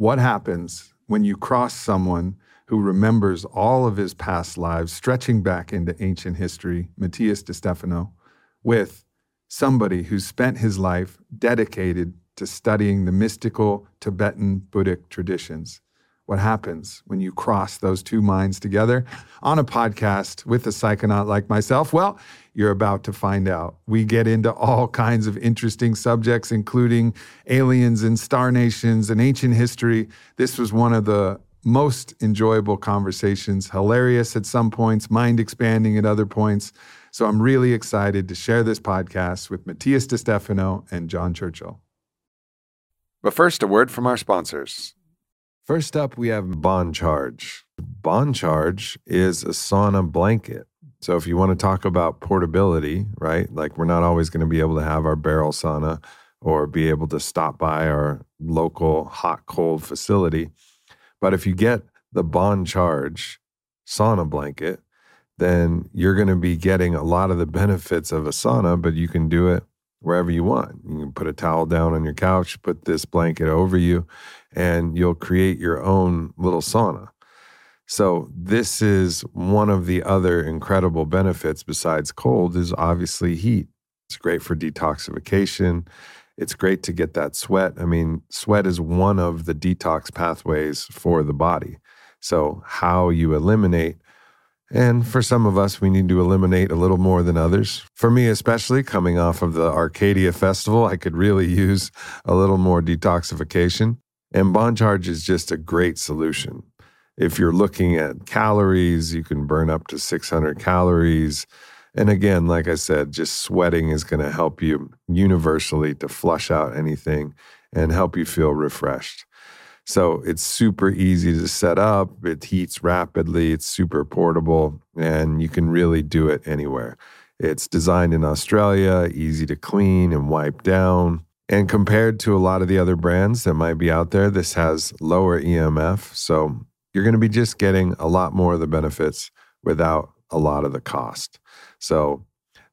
What happens when you cross someone who remembers all of his past lives, stretching back into ancient history, Matias De Stefano, with somebody who spent his life dedicated to studying the mystical Tibetan Buddhist traditions? What happens when you cross those two minds together on a podcast with a psychonaut like myself? Well, you're about to find out. We get into all kinds of interesting subjects, including aliens and star nations and ancient history. This was one of the most enjoyable conversations, hilarious at some points, mind-expanding at other points. So I'm really excited to share this podcast with Matias De Stefano and John Churchill. But first, a word from our sponsors. First up, we have Bon Charge. Bon Charge is a sauna blanket. So if you want to talk about portability, right? Like, we're not always going to be able to have our barrel sauna or be able to stop by our local hot, cold facility. But if you get the Bon Charge sauna blanket, then you're going to be getting a lot of the benefits of a sauna, but you can do it wherever you want. You can put a towel down on your couch, put this blanket over you, and you'll create your own little sauna. So this is one of the other incredible benefits besides cold is obviously heat. It's great for detoxification. It's great to get that sweat. I mean, sweat is one of the detox pathways for the body. So how you eliminate, and for some of us, we need to eliminate a little more than others. For me, especially coming off of the Arcadia Festival, I could really use a little more detoxification. And Bon Charge is just a great solution. If you're looking at calories, you can burn up to 600 calories. And again, like I said, just sweating is going to help you universally to flush out anything and help you feel refreshed. So it's super easy to set up. It heats rapidly. It's super portable, and you can really do it anywhere. It's designed in Australia, easy to clean and wipe down. And compared to a lot of the other brands that might be out there, this has lower EMF. So you're going to be just getting a lot more of the benefits without a lot of the cost. So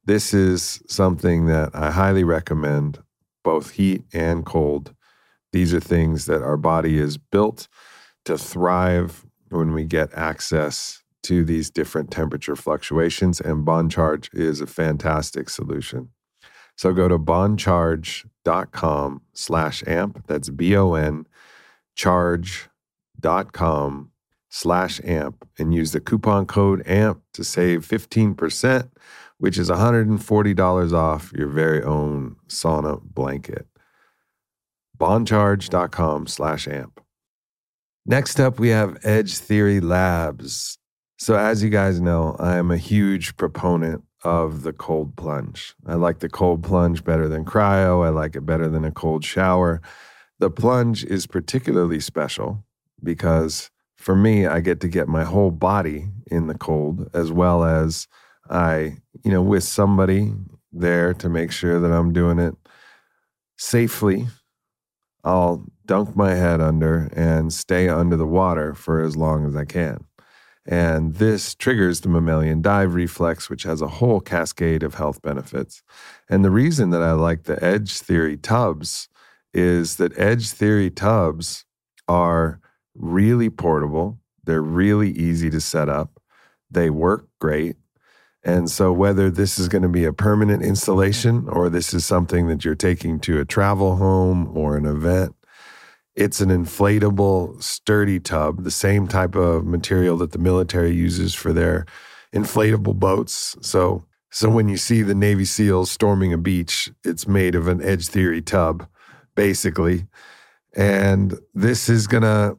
this is something that I highly recommend, both heat and cold. These are things that our body is built to thrive when we get access to these different temperature fluctuations, and Bon Charge is a fantastic solution. So go to boncharge.com/amp. That's boncharge.com/amp, and use the coupon code AMP to save 15%, which is $140 off your very own sauna blanket. boncharge.com/amp. Next up, we have Edge Theory Labs. So as you guys know, I am a huge proponent of the cold plunge. I like the cold plunge better than cryo. I like it better than a cold shower. The plunge is particularly special because for me, I get to get my whole body in the cold, as well as I with somebody there to make sure that I'm doing it safely. I'll dunk my head under and stay under the water for as long as I can. And this triggers the mammalian dive reflex, which has a whole cascade of health benefits. And the reason that I like the Edge Theory tubs is that Edge Theory tubs are really portable. They're really easy to set up. They work great. And so whether this is going to be a permanent installation or this is something that you're taking to a travel home or an event, it's an inflatable, sturdy tub, the same type of material that the military uses for their inflatable boats. So when you see the Navy SEALs storming a beach, it's made of an Edge Theory tub, basically. And this is going to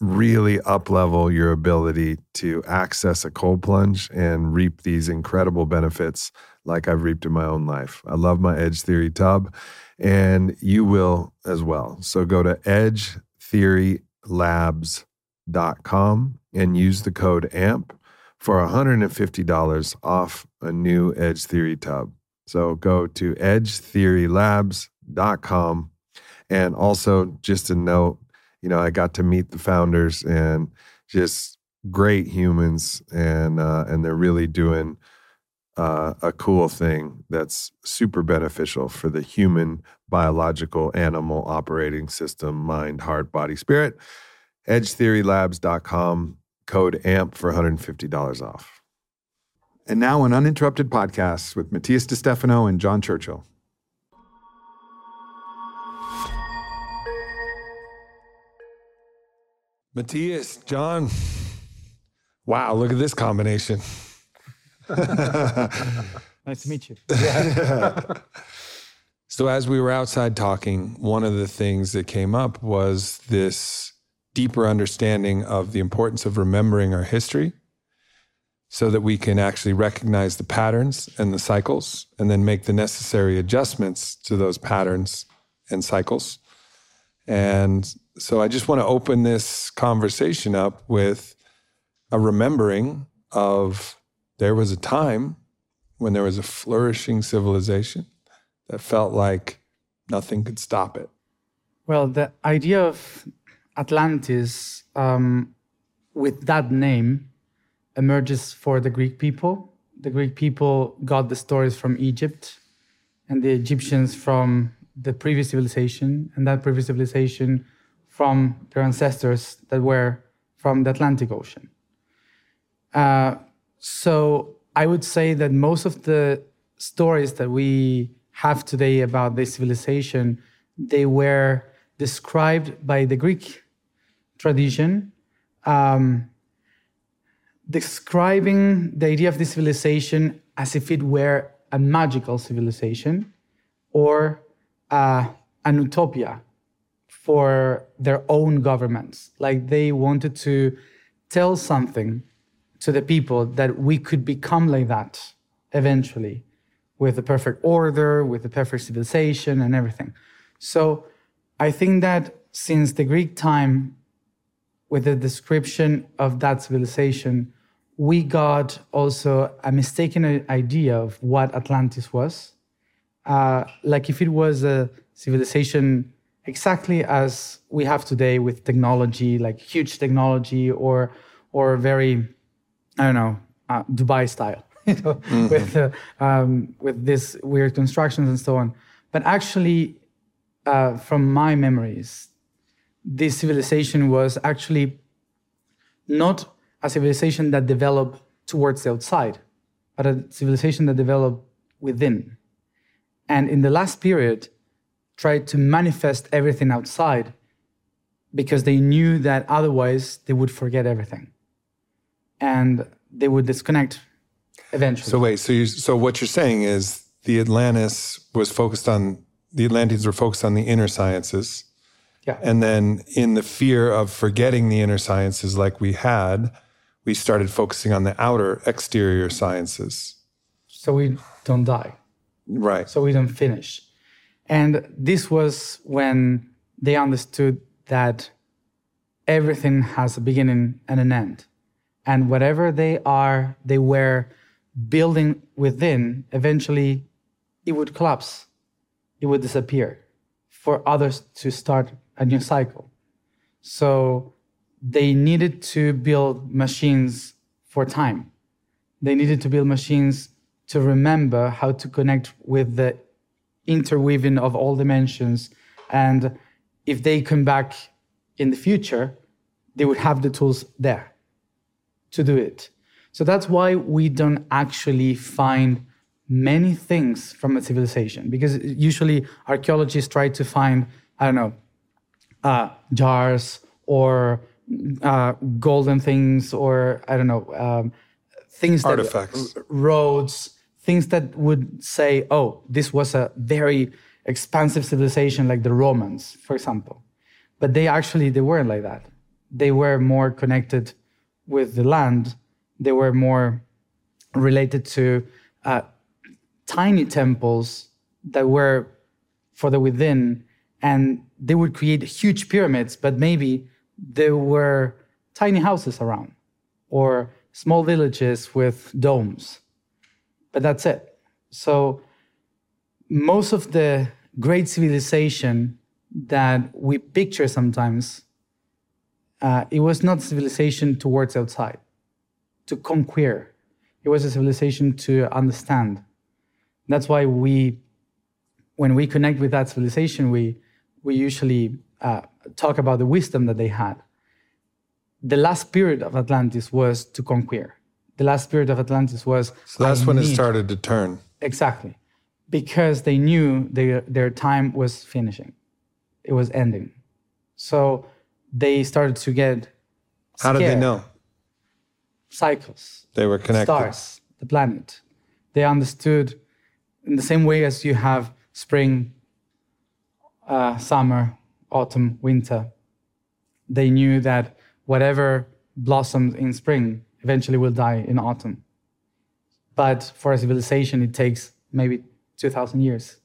really up-level your ability to access a cold plunge and reap these incredible benefits like I've reaped in my own life. I love my Edge Theory tub, and you will as well. So go to edgetheorylabs.com and use the code AMP for $150 off a new Edge Theory tub. So go to edgetheorylabs.com. And also, just a note, I got to meet the founders, and just great humans, and they're really doing a cool thing that's super beneficial for the human, biological, animal operating system, mind, heart, body, spirit. EdgeTheoryLabs.com, code AMP for $150 off. And now an uninterrupted podcast with Matias De Stefano and John Churchill. Matias, John, wow, look at this combination. Nice to meet you. Yeah. So as we were outside talking, one of the things that came up was this deeper understanding of the importance of remembering our history so that we can actually recognize the patterns and the cycles and then make the necessary adjustments to those patterns and cycles. And so I just want to open this conversation up with a remembering of there was a time when there was a flourishing civilization that felt like nothing could stop it. Well, the idea of Atlantis, with that name, emerges for the Greek people. The Greek people got the stories from Egypt and the Egyptians from the previous civilization, and that previous civilization from their ancestors that were from the Atlantic Ocean. So I would say that most of the stories that we have today about this civilization, they were described by the Greek tradition, describing the idea of this civilization as if it were a magical civilization or an utopia for their own governments. Like they wanted to tell something to the people that we could become like that eventually with the perfect order, with the perfect civilization and everything. So I think that since the Greek time, with the description of that civilization, we got also a mistaken idea of what Atlantis was. Like if it was a civilization exactly as we have today with technology, like huge technology or very, I don't know, Dubai style, you know, mm-hmm. With this weird constructions and so on. But actually, from my memories, this civilization was actually not a civilization that developed towards the outside, but a civilization that developed within. And in the last period, tried to manifest everything outside because they knew that otherwise they would forget everything and they would disconnect eventually. So wait, so what you're saying is the Atlanteans were focused on the inner sciences. Yeah. And then in the fear of forgetting the inner sciences like we had, we started focusing on the outer exterior sciences. So we don't die. Right. So we don't finish. And this was when they understood that everything has a beginning and an end. And whatever they were building within, eventually it would collapse. It would disappear for others to start a new cycle. So they needed to build machines for time. They needed to build machines to remember how to connect with the interweaving of all dimensions. And if they come back in the future, they would have the tools there to do it. So that's why we don't actually find many things from a civilization, because usually archaeologists try to find, I don't know, jars or golden things or, I don't know, things that... Artifacts. Roads, things that would say, oh, this was a very expansive civilization like the Romans, for example. But they weren't like that. They were more connected with the land. They were more related to tiny temples that were for the within, and they would create huge pyramids, but maybe there were tiny houses around or small villages with domes. But that's it. So most of the great civilization that we picture sometimes, it was not civilization towards outside, to conquer. It was a civilization to understand. That's why we, when we connect with that civilization, we usually talk about the wisdom that they had. The last period of Atlantis was to conquer. The last period of Atlantis was... So that's when it started to turn. Exactly. Because they knew their time was finishing. It was ending. So they started to get scared. How did they know? Cycles. They were connected. Stars, the planet. They understood in the same way as you have spring, summer, autumn, winter. They knew that whatever blossomed in spring eventually will die in autumn. But for a civilization, it takes maybe 2,000 years.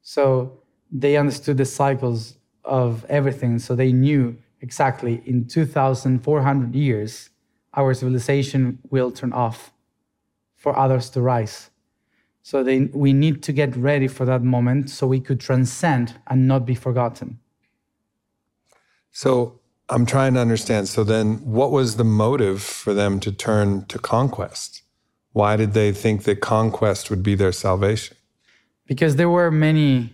So they understood the cycles of everything. So they knew exactly in 2,400 years, our civilization will turn off for others to rise. So we need to get ready for that moment so we could transcend and not be forgotten. So I'm trying to understand. So then what was the motive for them to turn to conquest? Why did they think that conquest would be their salvation? Because there were many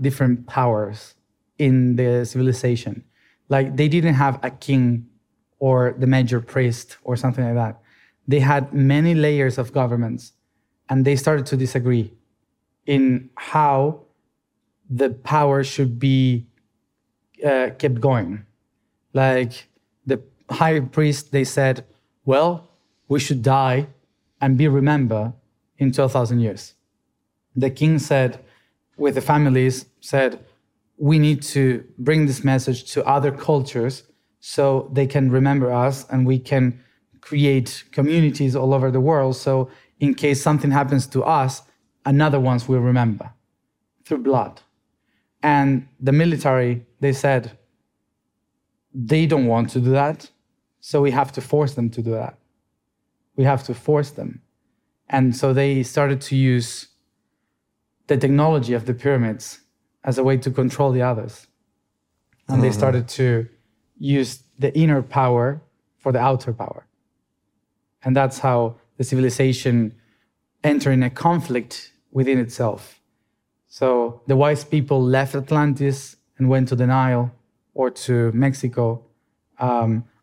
different powers in the civilization. Like they didn't have a king or the major priest or something like that. They had many layers of governments, and they started to disagree in how the power should be kept going. Like the high priest, they said, well, we should die and be remembered in 12,000 years. The king said, with the families, said, we need to bring this message to other cultures so they can remember us and we can create communities all over the world so in case something happens to us, another ones will remember through blood. And the military, they said, they don't want to do that, so we have to force them to do that. We have to force them. And so they started to use the technology of the pyramids as a way to control the others. And They started to use the inner power for the outer power. And that's how the civilization entered in a conflict within itself. So the wise people left Atlantis and went to the Nile or to Mexico.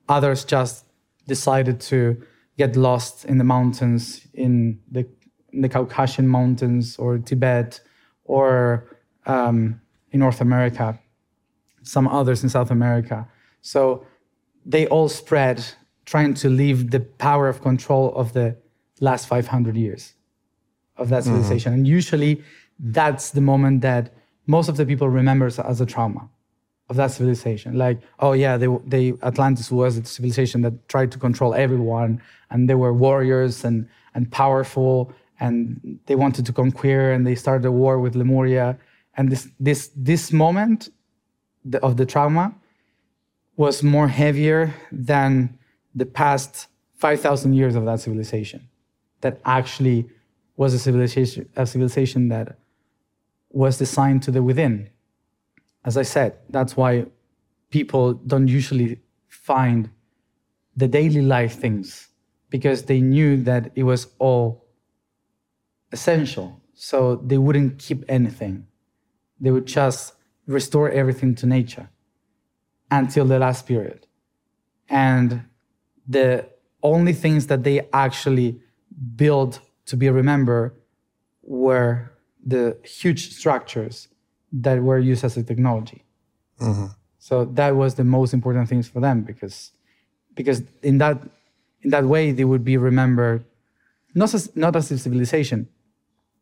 Others just decided to get lost in the mountains, in the Caucasian mountains or Tibet or in North America, some others in South America. So they all spread, trying to leave the power of control of the last 500 years of that civilization. And usually that's the moment that most of the people remember as a trauma of that civilization. Like, oh yeah, they Atlantis was a civilization that tried to control everyone, and they were warriors and powerful, and they wanted to conquer, and they started a war with Lemuria. And this moment of the trauma was more heavier than the past 5,000 years of that civilization, that actually was a civilization that was designed to the within. As I said, that's why people don't usually find the daily life things, because they knew that it was all essential. So they wouldn't keep anything. They would just restore everything to nature until the last period. And the only things that they actually built to be remembered were the huge structures that were used as a technology. Mm-hmm. So that was the most important things for them, because in that way they would be remembered not as a civilization.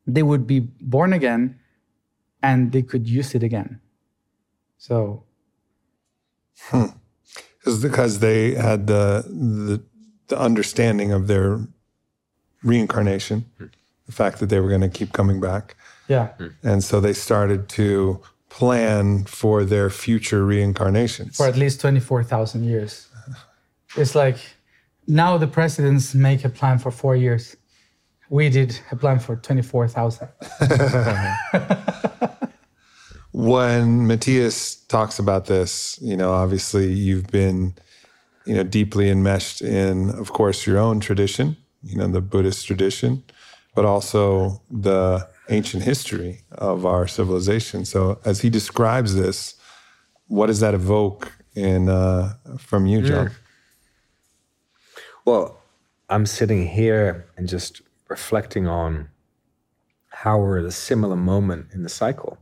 They would be born again, and they could use it again. So. Because they had the understanding of their reincarnation, the fact that they were going to keep coming back. Yeah. And so they started to plan for their future reincarnations. For at least 24,000 years. It's like, now the presidents make a plan for 4 years. We did a plan for 24,000. When Matias talks about this, obviously you've been you know, deeply enmeshed in, of course, your own tradition, you know, the Buddhist tradition, but also the ancient history of our civilization. So as he describes this, what does that evoke in from you, John? Well, I'm sitting here and just reflecting on how we're at a similar moment in the cycle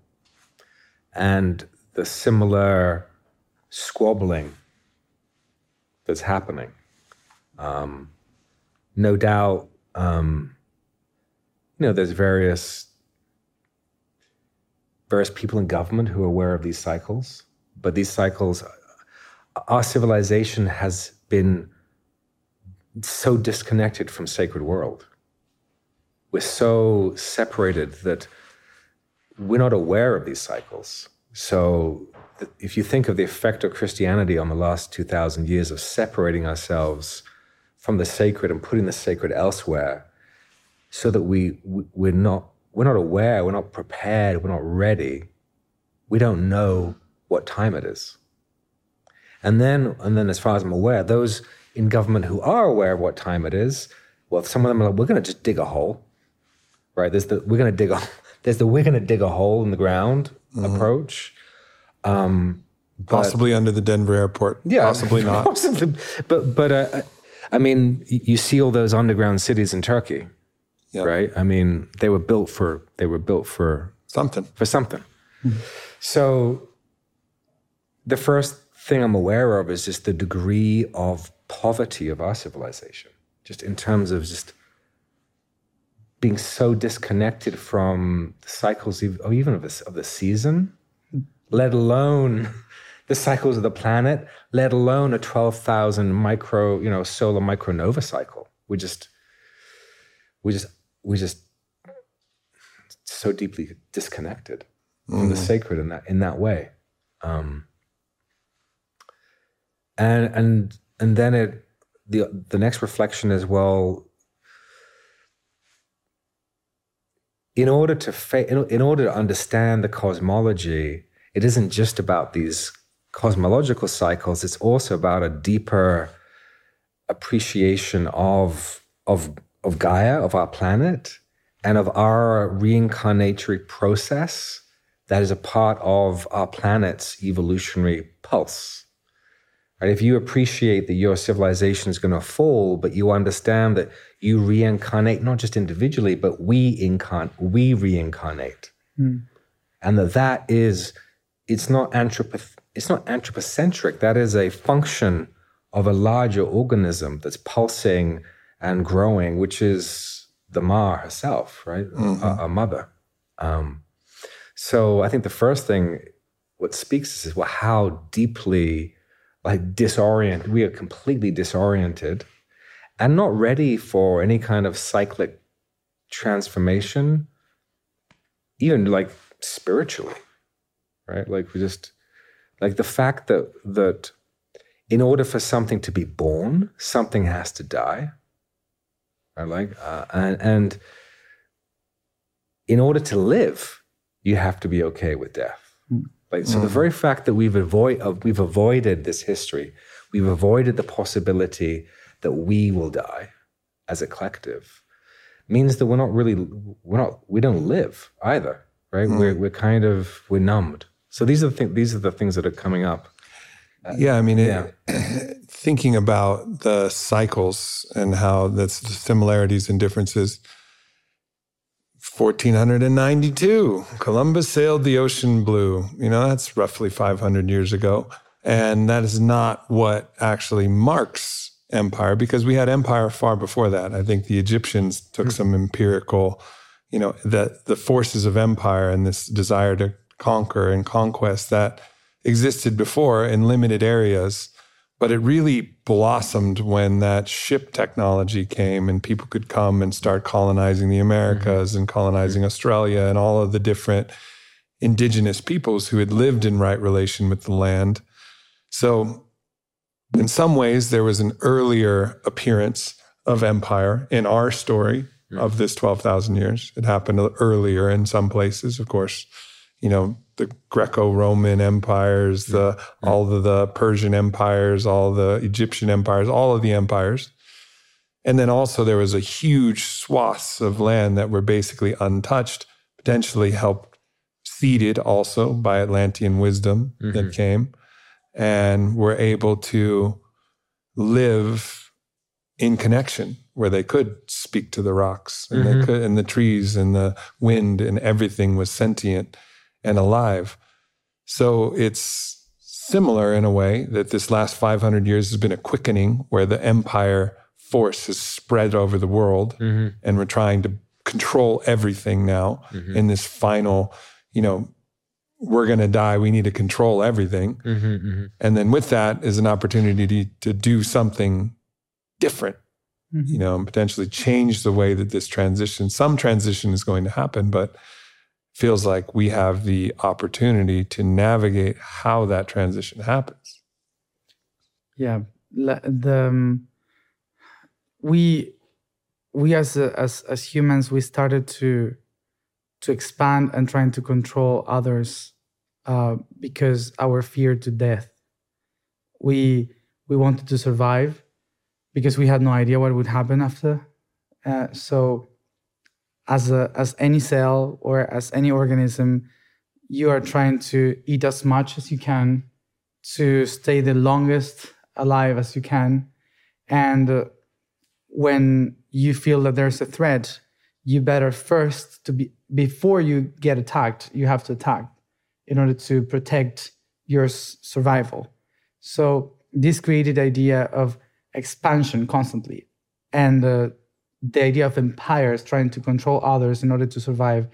and the similar squabbling that's happening. No doubt, you know, there's various people in government who are aware of these cycles, but these cycles, our civilization has been so disconnected from sacred world. We're so separated that we're not aware of these cycles. So if you think of the effect of Christianity on the last 2,000 years of separating ourselves from the sacred and putting the sacred elsewhere, so that we're not aware, we're not prepared, we're not ready, we don't know what time it is. And then as far as I'm aware, those in government who are aware of what time it is, well, some of them are like, we're going to just dig a hole, right? We're going to dig a hole in the ground approach. Possibly under the Denver airport. Yeah. Possibly not. Possibly. But I mean, you see all those underground cities in Turkey, yep, right? I mean, they were built for something. For something. So the first thing I'm aware of is just the degree of poverty of our civilization, just in terms of just being so disconnected from the cycles of even of the season, let alone the cycles of the planet, let alone a 12,000 solar micronova cycle. We're just so deeply disconnected from the sacred in that way. And then the next reflection is, well, in order to understand the cosmology, it isn't just about these cosmological cycles. It's also about a deeper appreciation of Gaia, of our planet, and of our reincarnatory process that is a part of our planet's evolutionary pulse. And if you appreciate that your civilization is going to fall, but you understand that you reincarnate, not just individually, but we reincarnate. Mm. And that is, it's not anthropocentric. That is a function of a larger organism that's pulsing and growing, which is the Ma herself, right? Mm-hmm. Our mother. So I think the first thing, what speaks is, well, how deeply... we are completely disoriented and not ready for any kind of cyclic transformation, even spiritually, right? The fact that in order for something to be born, something has to die, right? And in order to live, you have to be okay with death. Mm. So the very fact that we've avoided this history, we've avoided the possibility that we will die as a collective, means that we don't live either, right? Mm. We're numbed. So these are the things that are coming up. Thinking about the cycles and how that's the similarities and differences. 1492, Columbus sailed the ocean blue. You know, that's roughly 500 years ago. And that is not what actually marks empire, because we had empire far before that. I think the Egyptians took some empirical, the forces of empire and this desire to conquer and conquest that existed before in limited areas. But it really blossomed when that ship technology came and people could come and start colonizing the Americas and colonizing Australia and all of the different indigenous peoples who had lived in right relation with the land. So in some ways, there was an earlier appearance of empire in our story of this 12,000 years. It happened earlier in some places, of course, the Greco-Roman empires, all of the Persian empires, all the Egyptian empires, all of the empires. And then also there was a huge swaths of land that were basically untouched, potentially helped seeded also by Atlantean wisdom that came and were able to live in connection where they could speak to the rocks and they could, and the trees and the wind and everything was sentient and alive. So it's similar in a way that this last 500 years has been a quickening where the empire force has spread over the world and we're trying to control everything now in this final, you know, we're going to die, we need to control everything. And then with that is an opportunity to do something different, you know, and potentially change the way that this transition, some transition is going to happen, but feels like we have the opportunity to navigate how that transition happens. Yeah, we as humans, we started to expand and trying to control others because our fear to death. We wanted to survive because we had no idea what would happen after. So as any cell or as any organism, you are trying to eat as much as you can to stay the longest alive as you can. And when you feel that there's a threat, you better first before you get attacked, you have to attack in order to protect your survival. So this created the idea of expansion constantly. And the idea of empires trying to control others in order to survive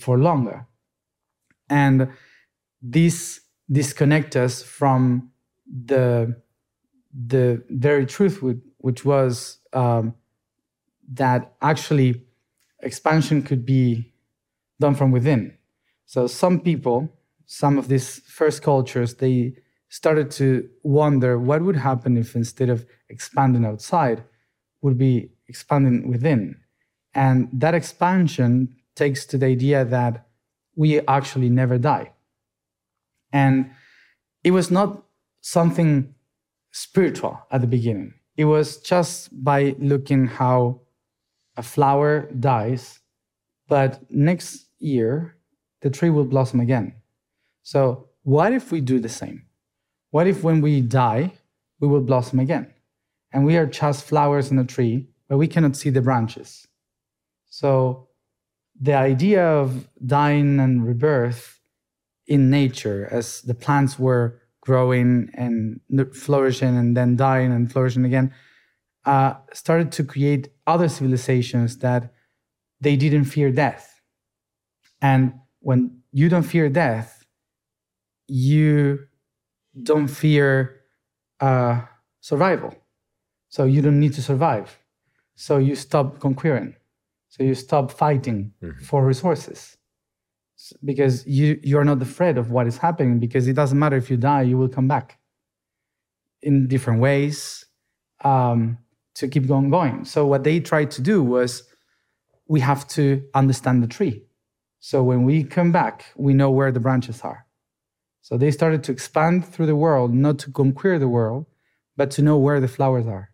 for longer. And this disconnects us from the very truth, which was that actually expansion could be done from within. So some people, some of these first cultures, they started to wonder what would happen if instead of expanding outside, would be expanding within. And that expansion takes to the idea that we actually never die. And it was not something spiritual at the beginning. It was just by looking how a flower dies, but next year, the tree will blossom again. So what if we do the same? What if when we die, we will blossom again? And we are just flowers in a tree, but we cannot see the branches. So the idea of dying and rebirth in nature, as the plants were growing and flourishing and then dying and flourishing again, started to create other civilizations that they didn't fear death. And when you don't fear death, you don't fear survival. So you don't need to survive. So you stop conquering. So you stop fighting for resources because you're not afraid of what is happening because it doesn't matter if you die, you will come back in different ways to keep on going. So what they tried to do was we have to understand the tree. So when we come back, we know where the branches are. So they started to expand through the world, not to conquer the world, but to know where the flowers are.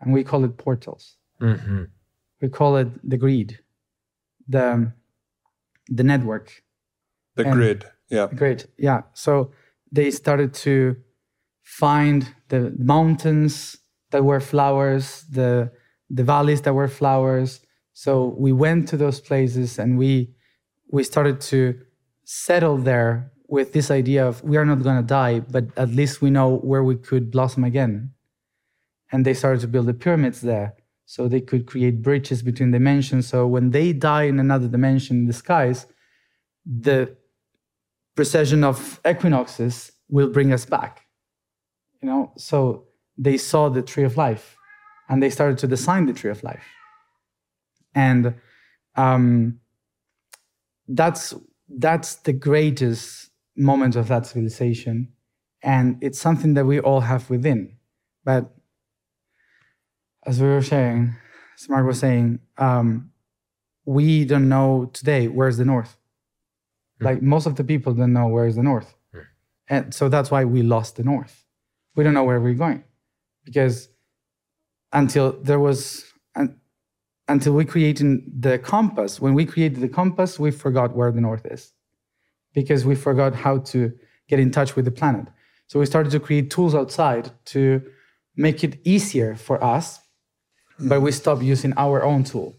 And we call it portals. We call it the grid, the network. The grid. So they started to find the mountains that were flowers, the valleys that were flowers. So we went to those places and we started to settle there with this idea of we are not going to die, but at least we know where we could blossom again. And they started to build the pyramids there so they could create bridges between dimensions. So when they die in another dimension in the skies, the precession of equinoxes will bring us back. You know, so they saw the tree of life and they started to design the tree of life. And that's the greatest moment of that civilization. And it's something that we all have within. But as we were sharing, as Mark was saying, we don't know today where's the north. Mm. Like most of the people don't know where is the north. Mm. And so that's why we lost the north. We don't know where we're going. Because until we created the compass, when we created the compass, we forgot where the north is. Because we forgot how to get in touch with the planet. So we started to create tools outside to make it easier for us, but we stopped using our own tool.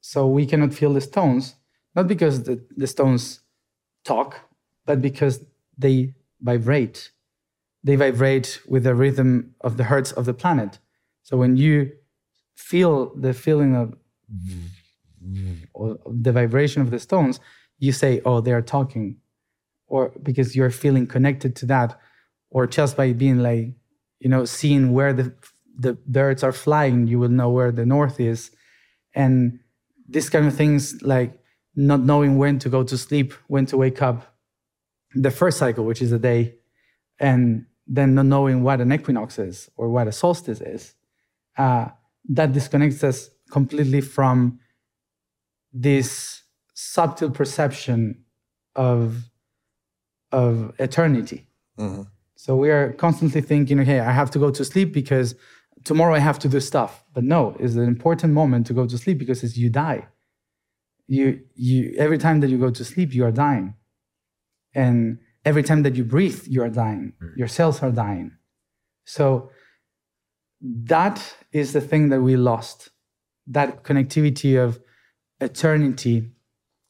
So we cannot feel the stones, not because the stones talk, but because they vibrate. They vibrate with the rhythm of the hertz of the planet. So when you feel the feeling of or the vibration of the stones, you say, oh, they are talking. Or because you're feeling connected to that, or just by being like, you know, seeing where the birds are flying, you will know where the north is. And these kind of things, like not knowing when to go to sleep, when to wake up, the first cycle, which is a day, and then not knowing what an equinox is or what a solstice is, that disconnects us completely from this subtle perception of eternity. Mm-hmm. So we are constantly thinking, okay, I have to go to sleep because tomorrow I have to do stuff. But no, it's an important moment to go to sleep because it's you die. You every time that you go to sleep, you are dying. And every time that you breathe, you are dying. Mm-hmm. Your cells are dying. So that is the thing that we lost. That connectivity of eternity,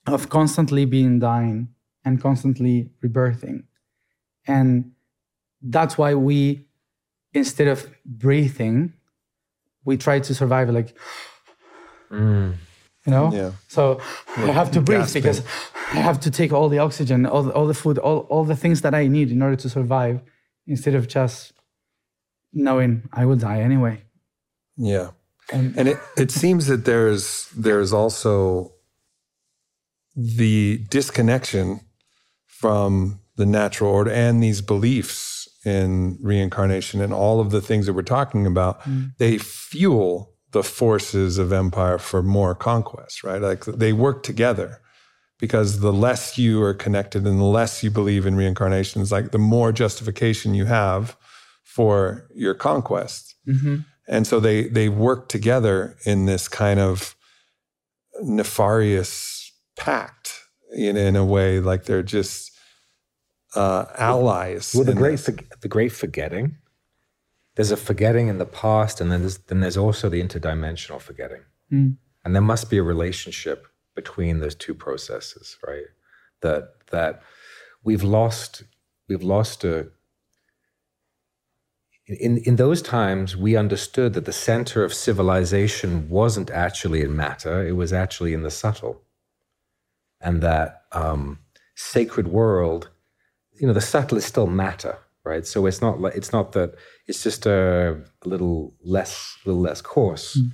of constantly being dying, and constantly rebirthing. And that's why we, instead of breathing, we try to survive like, you know? Yeah. So I have to breathe because I have to take all the oxygen, all the food, all the things that I need in order to survive, instead of just knowing I will die anyway. Yeah. And it seems that there's also the disconnection from the natural order and these beliefs in reincarnation and all of the things that we're talking about, they fuel the forces of empire for more conquest, right? Like they work together, because the less you are connected and the less you believe in reincarnation, it's like the more justification you have for your conquest. Mm-hmm. And so they work together in this kind of nefarious pact in a way, like they're just allies. Well, the great forgetting. There's a forgetting in the past, and then there's also the interdimensional forgetting. Mm. And there must be a relationship between those two processes, right? That we've lost a. In those times, we understood that the center of civilization wasn't actually in matter; it was actually in the subtle. And that sacred world, you know, the subtle is still matter, right? So it's just a little less coarse. Mm.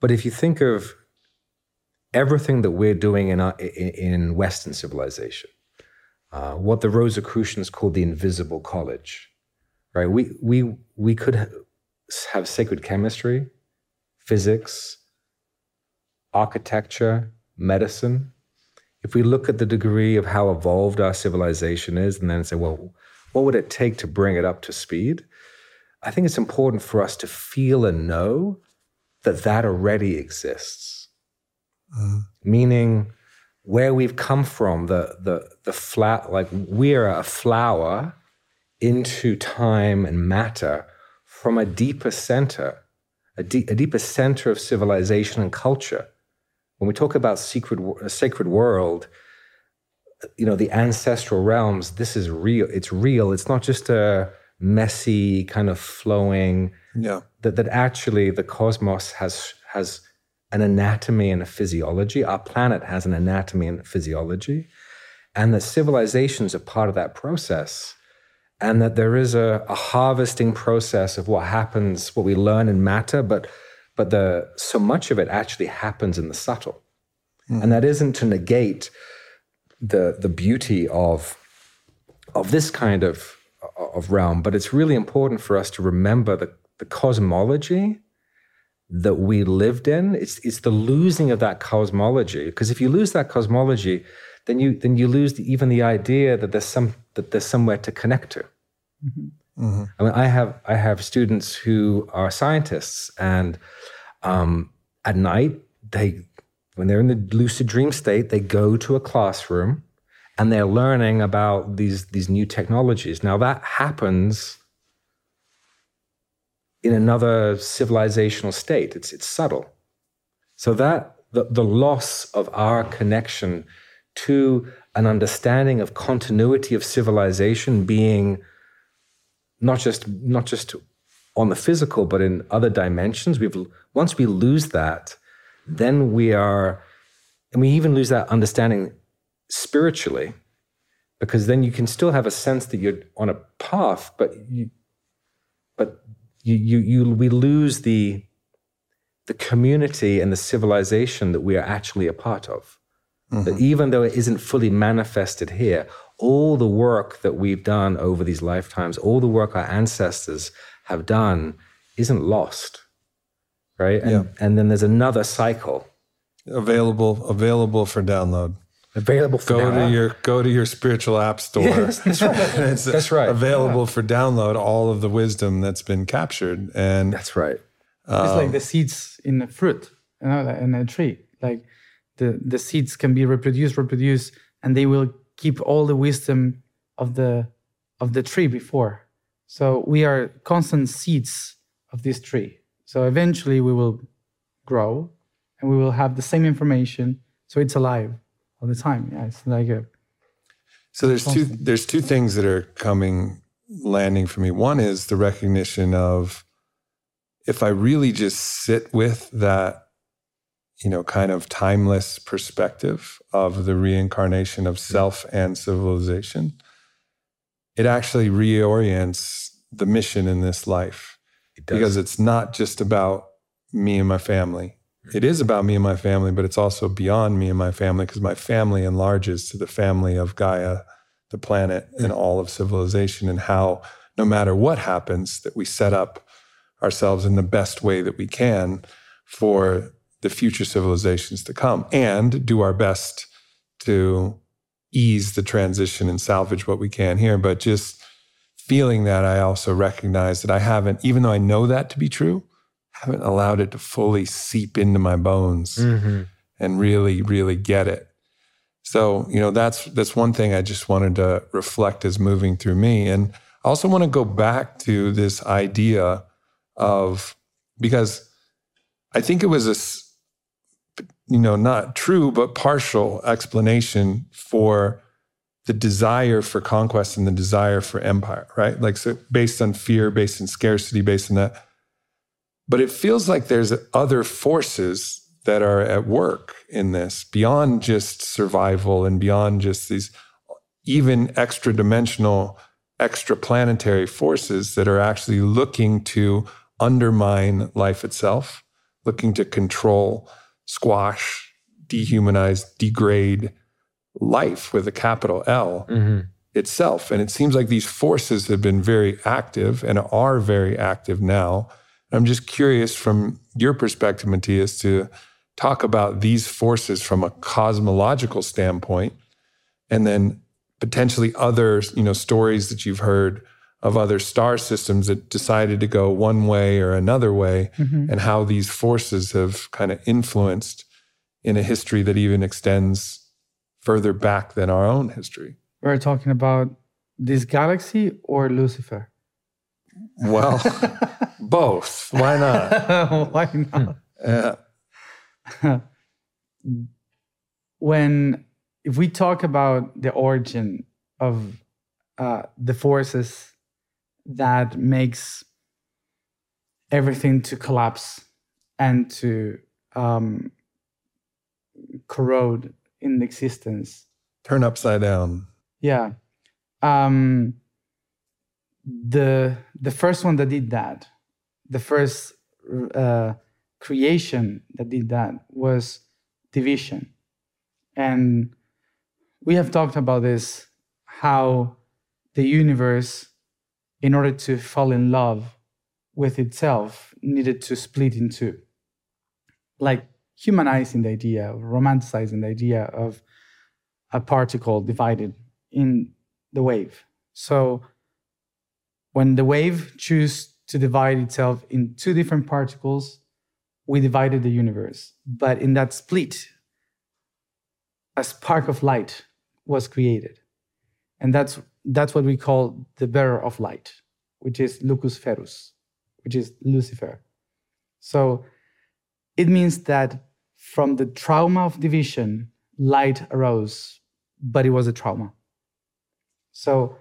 But if you think of everything that we're doing in Western civilization, what the Rosicrucians called the invisible college, right? We could have sacred chemistry, physics, architecture, medicine. If we look at the degree of how evolved our civilization is and then say, well, what would it take to bring it up to speed? I think it's important for us to feel and know that already exists. Mm. Meaning where we've come from, the flat, like we're a flower into time and matter from a deeper center, a deeper center of civilization and culture. When we talk about sacred world, you know, the ancestral realms, this is real. It's real. It's not just a messy kind of flowing. Yeah. That actually the cosmos has an anatomy and a physiology. Our planet has an anatomy and a physiology. And the civilizations are part of that process. And that there is a harvesting process of what happens, what we learn in matter, but so much of it actually happens in the subtle. Mm. And that isn't to negate the beauty of this kind of realm, but it's really important for us to remember the cosmology that we lived in. It's the losing of that cosmology, because if you lose that cosmology, then you lose even the idea that there's somewhere to connect to. Mm-hmm. Mm-hmm. I mean, I have students who are scientists, and at night when they're in the lucid dream state, they go to a classroom and they're learning about these new technologies. Now that happens in another civilizational state. It's subtle. So that the loss of our connection to an understanding of continuity of civilization being not just on the physical, but in other dimensions. Once we lose that, then we even lose that understanding spiritually, because then you can still have a sense that you're on a path, but we lose the community and the civilization that we are actually a part of. Mm-hmm. That even though it isn't fully manifested here, all the work that we've done over these lifetimes, all the work our ancestors have done isn't lost, right? And, and then there's another cycle. Available for download. Go to your spiritual app store. Yes, that's right. That's right. Available for download, all of the wisdom that's been captured. And that's right. It's like the seeds in a fruit, in a tree. Like the seeds can be reproduced, and they will keep all the wisdom of the tree before. So we are constant seeds of this tree. So eventually we will grow, and we will have the same information. So it's alive all the time. Yeah, it's like a. So there's two things that are landing for me. One is the recognition of, if I really just sit with that, kind of timeless perspective of the reincarnation of self and civilization, it actually reorients the mission in this life. It does. Because it's not just about me and my family. It is about me and my family, but it's also beyond me and my family, because my family enlarges to the family of Gaia, the planet, and all of civilization, and how no matter what happens, that we set up ourselves in the best way that we can for the future civilizations to come, and do our best to ease the transition and salvage what we can here. But just feeling that, I also recognize that I haven't, even though I know that to be true, haven't allowed it to fully seep into my bones and really, really get it. So, that's one thing I just wanted to reflect as moving through me. And I also want to go back to this idea of, because I think it was a, not true, but partial explanation for the desire for conquest and the desire for empire, right? Like, so based on fear, based on scarcity, based on that. But it feels like there's other forces that are at work in this, beyond just survival and beyond just these even extra-dimensional, extra-planetary forces that are actually looking to undermine life itself, looking to control, squash, dehumanize, degrade life with a capital L itself. And it seems like these forces have been very active and are very active now. And I'm just curious, from your perspective, Matias, to talk about these forces from a cosmological standpoint, and then potentially other, stories that you've heard of other star systems that decided to go one way or another way, and how these forces have kind of influenced in a history that even extends further back than our own history. We're talking about this galaxy or Lucifer? Well, both. Why not? Why not? If we talk about the origin of the forces that makes everything to collapse and to corrode in existence. Turn upside down. Yeah. The first one that did that, the first creation that did that, was division. And we have talked about this, how the universe, in order to fall in love with itself, needed to split in two. Like, humanizing the idea, romanticizing the idea of a particle divided in the wave. So when the wave chooses to divide itself in two different particles, we divided the universe. But in that split, a spark of light was created. And that's what we call the bearer of light, which is Lucus Ferus, which is Lucifer. So it means that from the trauma of division, light arose, but it was a trauma. So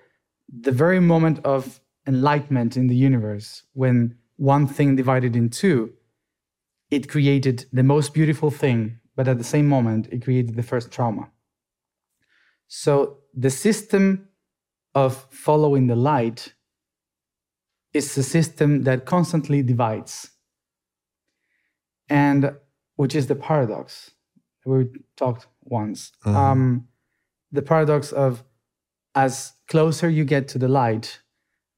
the very moment of enlightenment in the universe, when one thing divided in two, it created the most beautiful thing, but at the same moment, it created the first trauma. So the system of following the light is a system that constantly divides, and which is the paradox we talked once. Mm-hmm. The paradox of as closer you get to the light,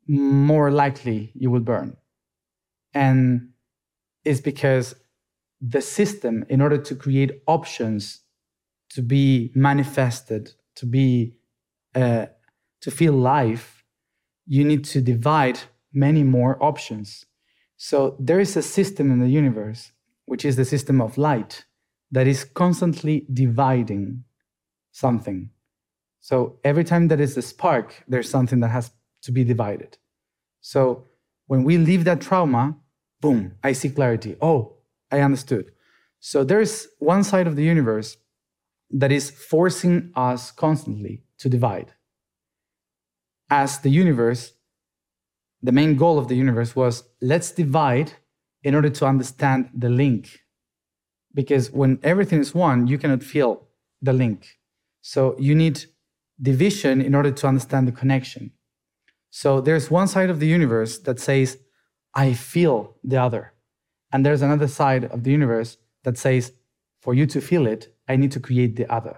more likely you will burn. And it's because the system, in order to create options to be manifested, to feel life, you need to divide many more options. So there is a system in the universe, which is the system of light, that is constantly dividing something. So every time there is a spark, there's something that has to be divided. So when we leave that trauma, boom, I see clarity. Oh, I understood. So there's one side of the universe that is forcing us constantly to divide. As the universe, the main goal of the universe was, let's divide in order to understand the link. Because when everything is one, you cannot feel the link. So you need division in order to understand the connection. So there's one side of the universe that says, I feel the other. And there's another side of the universe that says, for you to feel it, I need to create the other,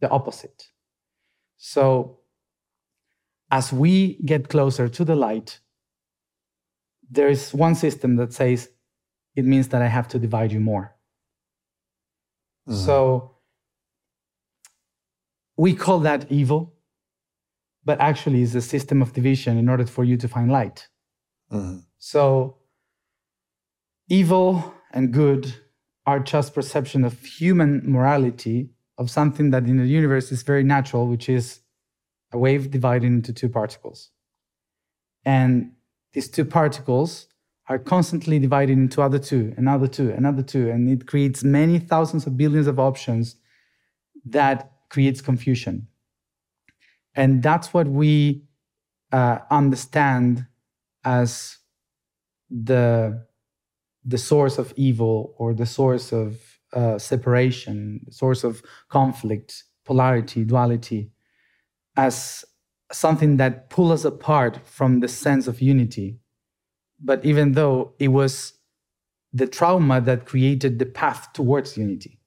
the opposite. So as we get closer to the light, there is one system that says, it means that I have to divide you more. Mm. So we call that evil, but actually it's a system of division in order for you to find light. Mm. So evil and good are just perception of human morality, of something that in the universe is very natural, which is a wave divided into two particles. And these two particles are constantly divided into other two, another two, another two, and it creates many thousands of billions of options that creates confusion. And that's what we understand as the source of evil, or the source of separation, the source of conflict, polarity, duality, as something that pulls us apart from the sense of unity. But even though it was the trauma that created the path towards unity,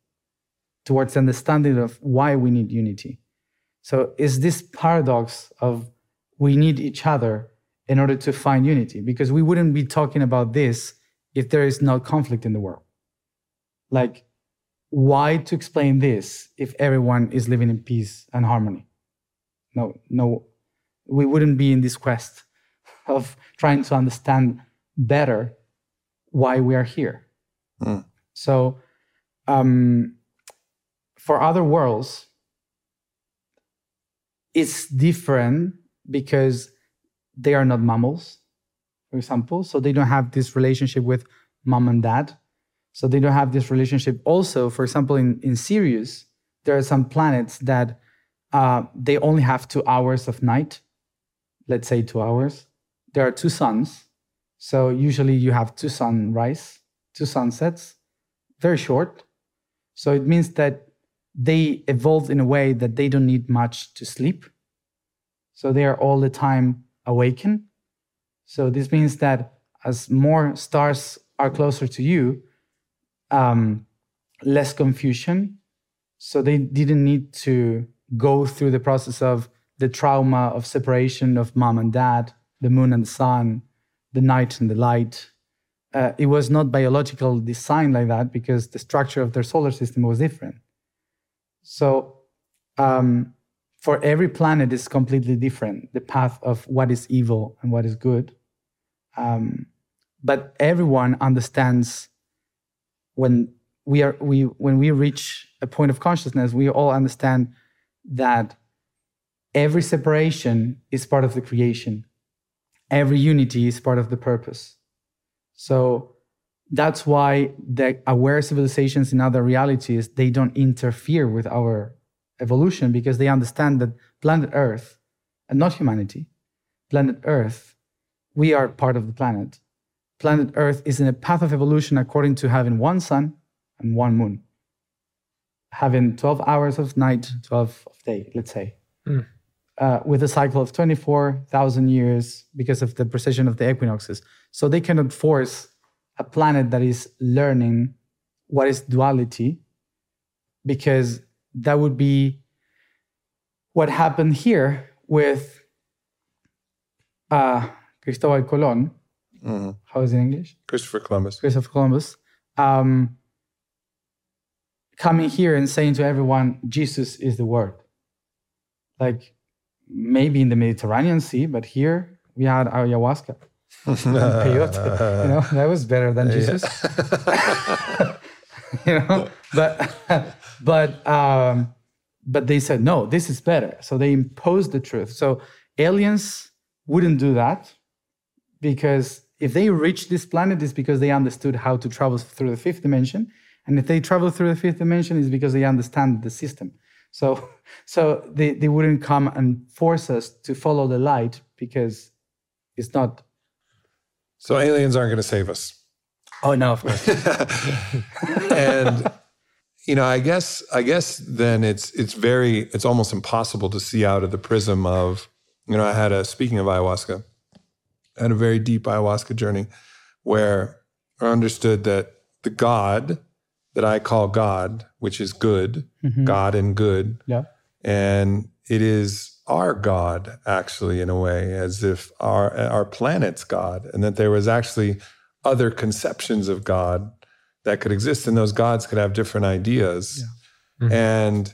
towards understanding of why we need unity. So it's this paradox of we need each other in order to find unity, because we wouldn't be talking about this if there is no conflict in the world. Like, why to explain this if everyone is living in peace and harmony? No, we wouldn't be in this quest of trying to understand better why we are here. Mm. So for other worlds, it's different because they are not mammals, for example. So they don't have this relationship with mom and dad. So they don't have this relationship. Also, for example, in Sirius, there are some planets that they only have 2 hours of night, let's say 2 hours. There are two suns, so usually you have two sunrise, two sunsets, very short. So it means that they evolved in a way that they don't need much to sleep. So they are all the time awakened. So this means that as more stars are closer to you, less confusion. So they didn't need to go through the process of the trauma of separation of mom and dad, the moon and the sun, the night and the light. It was not biological design like that, because the structure of their solar system was different. So for every planet is completely different, the path of what is evil and what is good. But everyone understands when we reach a point of consciousness, we all understand that every separation is part of the creation. Every unity is part of the purpose. So that's why the aware civilizations in other realities, they don't interfere with our evolution, because they understand that planet Earth, and not humanity, planet Earth, we are part of the planet. Planet Earth is in a path of evolution according to having one sun and one moon. Having 12 hours of night, 12 of day, let's say. Mm. With a cycle of 24,000 years because of the precession of the equinoxes. So they cannot force a planet that is learning what is duality, because that would be what happened here with Cristóbal Colón. Mm-hmm. How is it in English? Christopher Columbus. Coming here and saying to everyone, Jesus is the word. Like, maybe in the Mediterranean Sea, but here we had ayahuasca. Peyote, you know, that was better than Jesus. Yeah. You know, but they said, no, this is better. So they imposed the truth. So aliens wouldn't do that, because if they reached this planet, it's because they understood how to travel through the fifth dimension. And if they travel through the fifth dimension, it's because they understand the system. So they wouldn't come and force us to follow the light, because it's not. So aliens aren't going to save us. Oh, no, of course. And, you know, I guess then it's almost impossible to see out of the prism of, you know, I had a very deep ayahuasca journey where I understood that the God that I call God, which is good, mm-hmm. God and good. Yeah. And it is our God, actually, in a way, as if our planet's God, and that there was actually other conceptions of God that could exist, and those gods could have different ideas. Yeah. Mm-hmm. And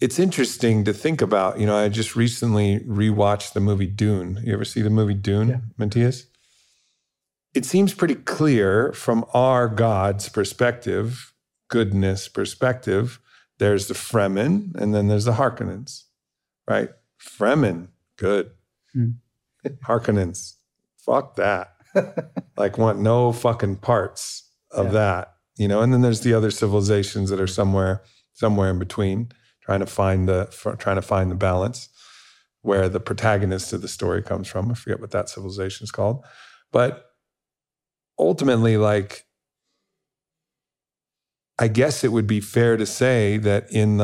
it's interesting to think about, you know, I just recently rewatched the movie Dune. You ever see the movie Dune, yeah, Matias? It seems pretty clear from our God's perspective, goodness perspective, there's the Fremen and then there's the Harkonnens, right? Fremen, good. Mm. Harkonnens, fuck that. Like, want no fucking parts of that, you know? And then there's the other civilizations that are somewhere in between, trying to find the balance, where the protagonist of the story comes from. I forget what that civilization is called, but ultimately, like, I guess it would be fair to say that from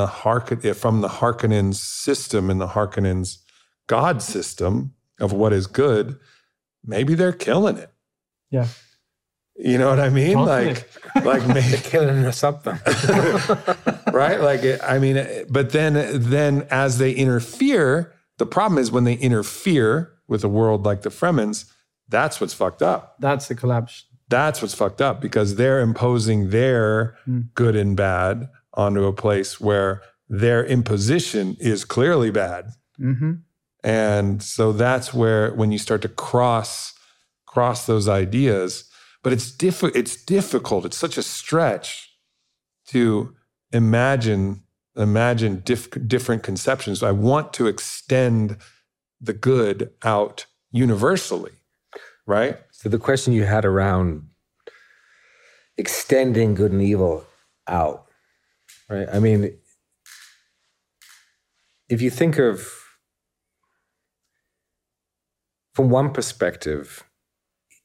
the Harkonnens system, in the Harkonnens God system of what is good, maybe they're killing it. Yeah. You know what I mean? Totally. Like maybe they're killing us up them. Right? Like, I mean, but then as they interfere, the problem is when they interfere with a world like the Fremen's, that's what's fucked up. That's the collapse. That's what's fucked up, because they're imposing their good and bad onto a place where their imposition is clearly bad. Mm-hmm. And so that's where, when you start to cross those ideas, but it's difficult. It's such a stretch to imagine different conceptions. I want to extend the good out universally. Right? So the question you had around extending good and evil out, right? I mean, if you think of, from one perspective,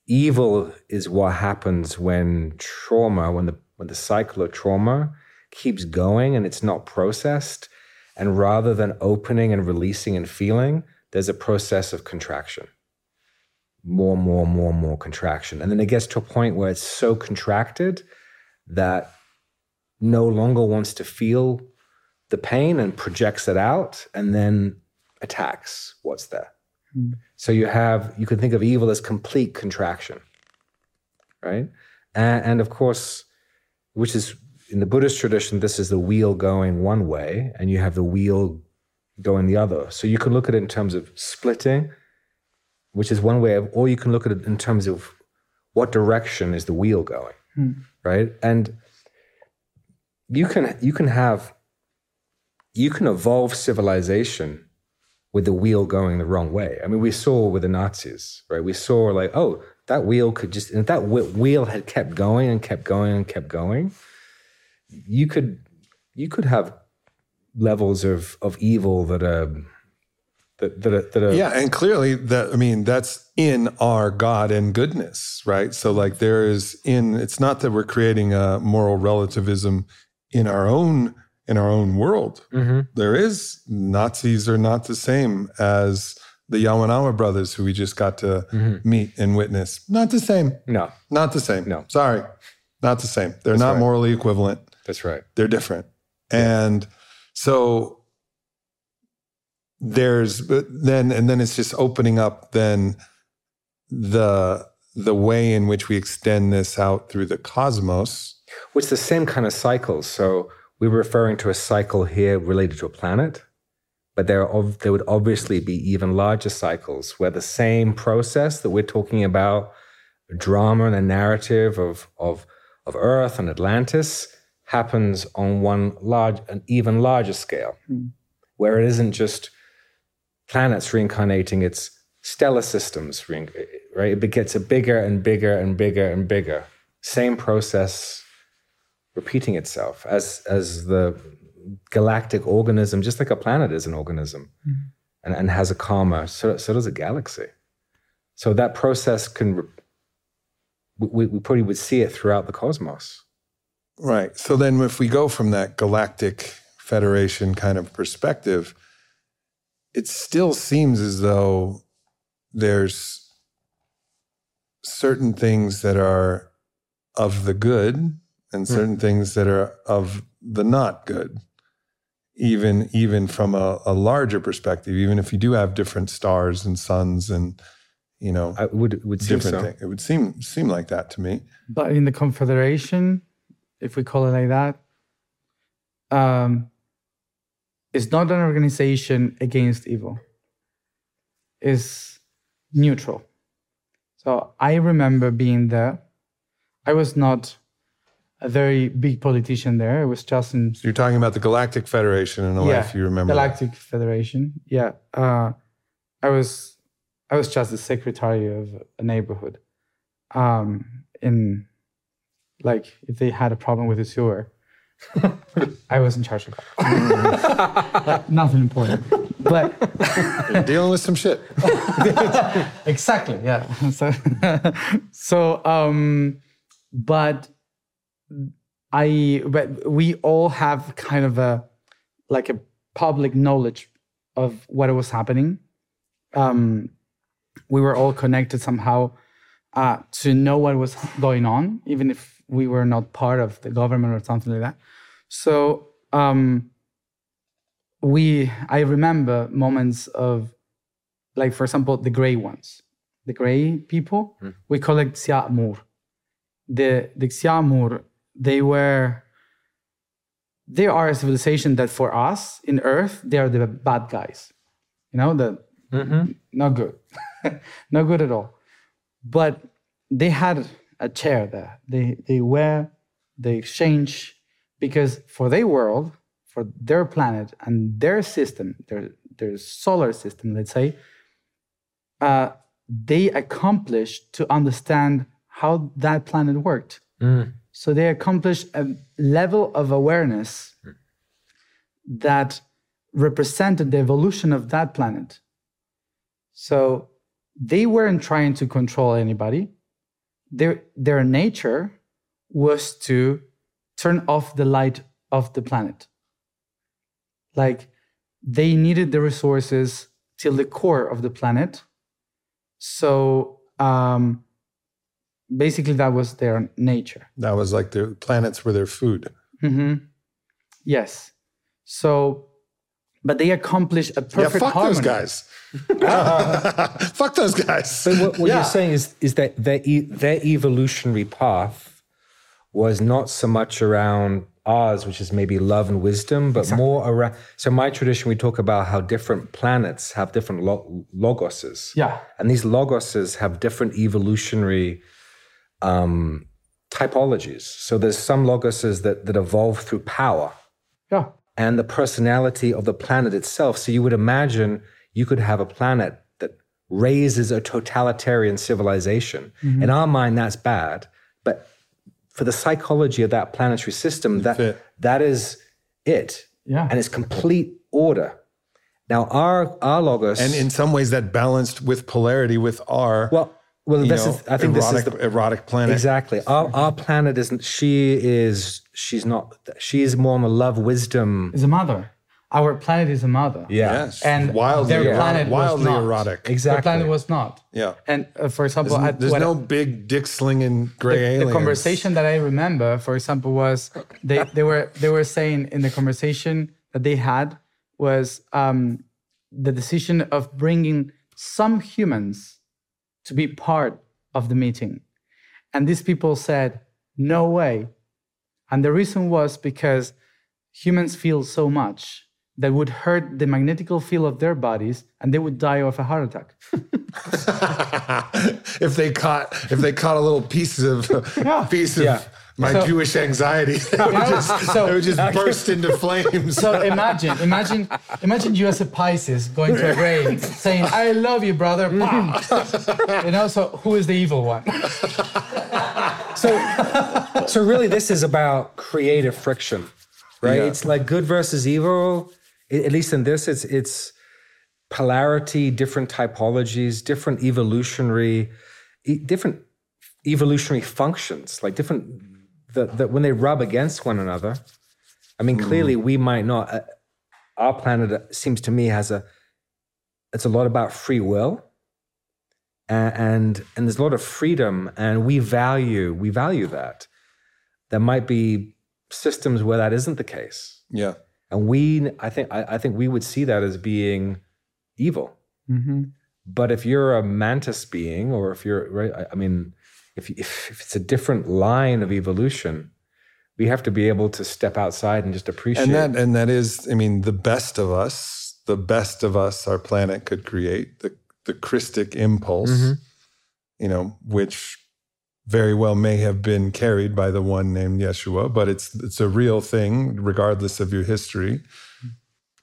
evil is what happens when trauma, when the cycle of trauma keeps going and it's not processed, and rather than opening and releasing and feeling, there's a process of contraction. More contraction. And then it gets to a point where it's so contracted that no longer wants to feel the pain and projects it out and then attacks what's there. Mm. So you can think of evil as complete contraction, right? And of course, which is in the Buddhist tradition, this is the wheel going one way and you have the wheel going the other. So you can look at it in terms of splitting, which is one way, or you can look at it in terms of what direction is the wheel going, right? And you can evolve civilization with the wheel going the wrong way. I mean, we saw with the Nazis, right? We saw like, oh, that wheel could just, and if that wheel had kept going and kept going and kept going, you could have levels of evil that are yeah, and clearly that's in our God and goodness, right? So like it's not that we're creating a moral relativism in our own world. Mm-hmm. There is, Nazis are not the same as the Yawanawa brothers who we just got to meet and witness. Not the same. No. Not the same. No. Sorry. Not the same. They're not morally equivalent. That's right. They're different. Yeah. And so then it's just opening up then the way in which we extend this out through the cosmos. Which the same kind of cycles. So we were referring to a cycle here related to a planet, but there would obviously be even larger cycles where the same process that we're talking about, drama and a narrative of Earth and Atlantis, happens on an even larger scale, where it isn't just planets reincarnating, it's stellar systems, right? It gets bigger and bigger and bigger and bigger. Same process repeating itself as the galactic organism, just like a planet is an organism and has a karma, so does a galaxy. So that process we probably would see it throughout the cosmos. Right. So then if we go from that galactic federation kind of perspective, it still seems as though there's certain things that are of the good and certain things that are of the not good, even from a larger perspective, even if you do have different stars and suns and, it would seem so. It would seem like that to me. But in the Confederation, if we call it like that, it's not an organization against evil. It's neutral. So I remember being there. I was not a very big politician there. It was just in... So you're talking about the Galactic Federation in a way, if you remember. Galactic Federation, yeah. I was just the secretary of a neighborhood. If they had a problem with the sewer, I was in charge of that. Like, nothing important. But you're dealing with some shit. Exactly, yeah. But we all have kind of a public knowledge of what was happening. We were all connected somehow to know what was going on, even if we were not part of the government or something like that. So I remember moments of, like, for example, the gray ones, the gray people. We call it Xiamur. The Xiamur, they are a civilization that for us in Earth, they are the bad guys. Not good. Not good at all. But they had a chair there. They exchange, because for their world, for their planet and their system, their solar system, let's say, they accomplished to understand how that planet worked. So they accomplished a level of awareness that represented the evolution of that planet. So they weren't trying to control anybody. Their nature was to turn off the light of the planet. Like, they needed the resources till the core of the planet. So basically that was their nature. That was like the planets were their food. Mm-hmm. Yes. So... But they accomplish a perfect harmony. Fuck those guys. Fuck those guys. But what you're saying is that their evolutionary path was not so much around Ours, which is maybe love and wisdom, but more around. So my tradition, we talk about how different planets have different logoses. Yeah. And these logoses have different evolutionary typologies. So there's some logoses that evolve through power. Yeah. And the personality of the planet itself. So you would imagine you could have a planet that raises a totalitarian civilization. Mm-hmm. In our mind, that's bad, but for the psychology of that planetary system, that is it. Yeah. And it's complete order. Now, our logos... And in some ways, that balanced with polarity with our... Well, I think this is the erotic planet. Exactly. Our planet isn't... She's more on the love wisdom... Is a mother. Our planet is a mother. Yeah. Yes. And their planet was not erotic. Exactly. Their planet was not. Yeah. And for example, there's no big dick slinging gray aliens. The conversation that I remember, for example, was they were saying in the conversation that they had was the decision of bringing some humans to be part of the meeting, and these people said no way, and the reason was because humans feel so much that would hurt the magnetical field of their bodies, and they would die of a heart attack. if they caught a little piece of my Jewish anxiety, it would just burst into flames. So imagine you as a Pisces going to a grave saying, "I love you, brother." You know, so who is the evil one? So really, this is about creative friction, right? Yeah. It's like good versus evil. At least in this, it's polarity, different typologies, different evolutionary functions, like different, that when they rub against one another, I mean, clearly we might not, our planet seems to me it's a lot about free will and there's a lot of freedom, and we value that. There might be systems where that isn't the case. Yeah. And I think we would see that as being evil. Mm-hmm. But if you're a mantis being, or if you're, right, I mean, if it's a different line of evolution, we have to be able to step outside and just appreciate. And that is, I mean, the best of us, our planet could create the Christic impulse, mm-hmm. you know, which very well may have been carried by the one named Yeshua, but it's a real thing, regardless of your history.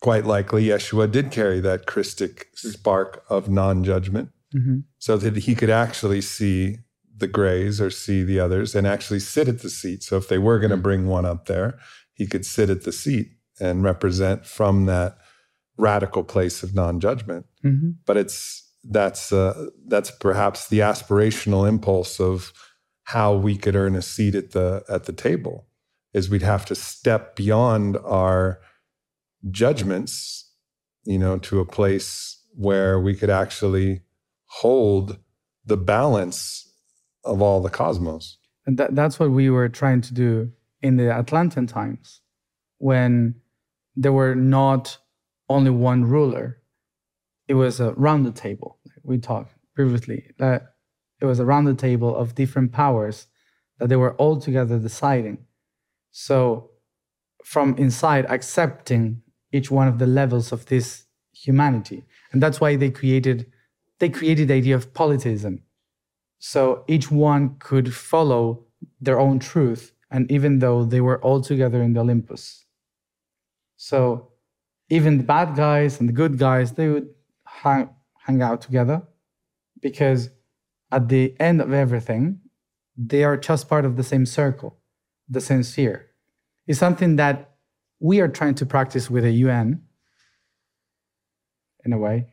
Quite likely, Yeshua did carry that Christic spark of non-judgment, mm-hmm. so that he could actually see the grays or see the others and actually sit at the seat. So if they were going to bring one up there, he could sit at the seat and represent from that radical place of non-judgment. Mm-hmm. But that's perhaps the aspirational impulse of how we could earn a seat at the table, is we'd have to step beyond our judgments, you know, to a place where we could actually hold the balance of all the cosmos. And that's what we were trying to do in the Atlantean times, when there were not only one ruler. It was a rounded table. We talked previously that it was a rounded table of different powers that they were all together deciding. So from inside, accepting each one of the levels of this humanity. And that's why they created the idea of polytheism. So each one could follow their own truth, and even though they were all together in the Olympus. So even the bad guys and the good guys, they would hang out together, because at the end of everything, they are just part of the same circle, the same sphere. Is something that we are trying to practice with the UN, in a way,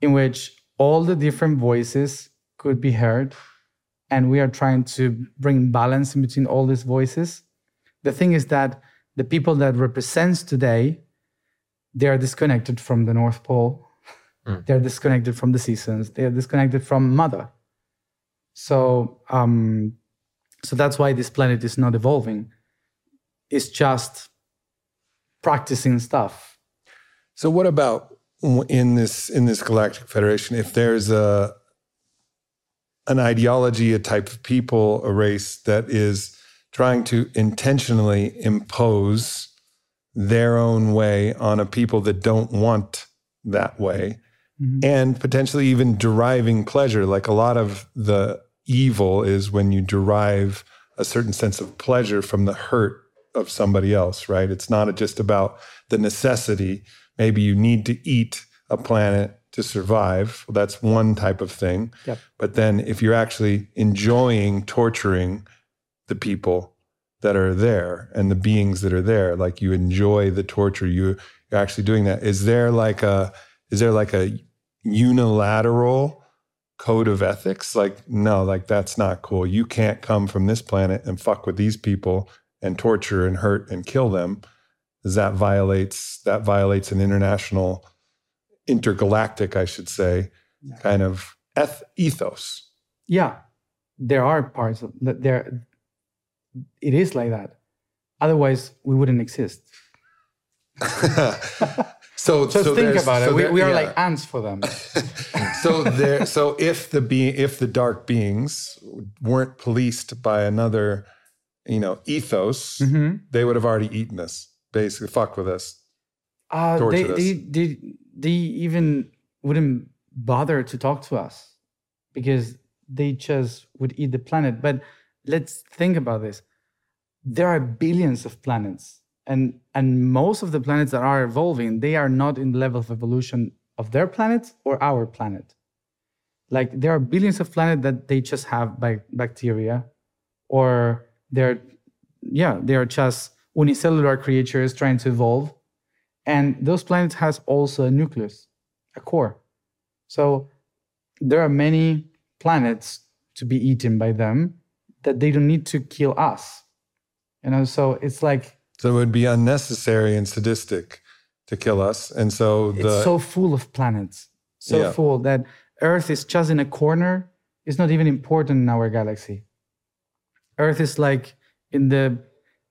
in which all the different voices could be heard, and we are trying to bring balance in between all these voices. The thing is that the people that represents today, they are disconnected from the North Pole, they are disconnected from the seasons, they are disconnected from Mother. So that's why this planet is not evolving. It's just practicing stuff. So what about in this Galactic Federation, if there's an ideology, a type of people, a race that is trying to intentionally impose their own way on a people that don't want that way, mm-hmm. and potentially even deriving pleasure. Like a lot of the evil is when you derive a certain sense of pleasure from the hurt of somebody else, right? It's not just about the necessity. Maybe you need to eat a planet to survive. Well, that's one type of thing. Yep. But then if you're actually enjoying torturing the people that are there and the beings that are there, like you enjoy the torture, you're actually doing that. Is there like a unilateral code of ethics? Like, no, like that's not cool. You can't come from this planet and fuck with these people and torture and hurt and kill them. That violates an intergalactic, I should say, kind of ethos. Yeah, there are parts of there. It is like that. Otherwise, we wouldn't exist. so think about it. We are like ants for them. So if the dark beings weren't policed by another, ethos, mm-hmm. they would have already eaten us. Basically, fuck with us. Tortured us. They even wouldn't bother to talk to us because they just would eat the planet. But let's think about this. There are billions of planets, and most of the planets that are evolving, they are not in the level of evolution of their planet or our planet. Like, there are billions of planets that they just have bacteria, or they are just unicellular creatures trying to evolve. And those planets has also a nucleus, a core. So there are many planets to be eaten by them that they don't need to kill us. So it's like... So it would be unnecessary and sadistic to kill us. And so it's so full of planets. So full that Earth is just in a corner. It's not even important in our galaxy. Earth is like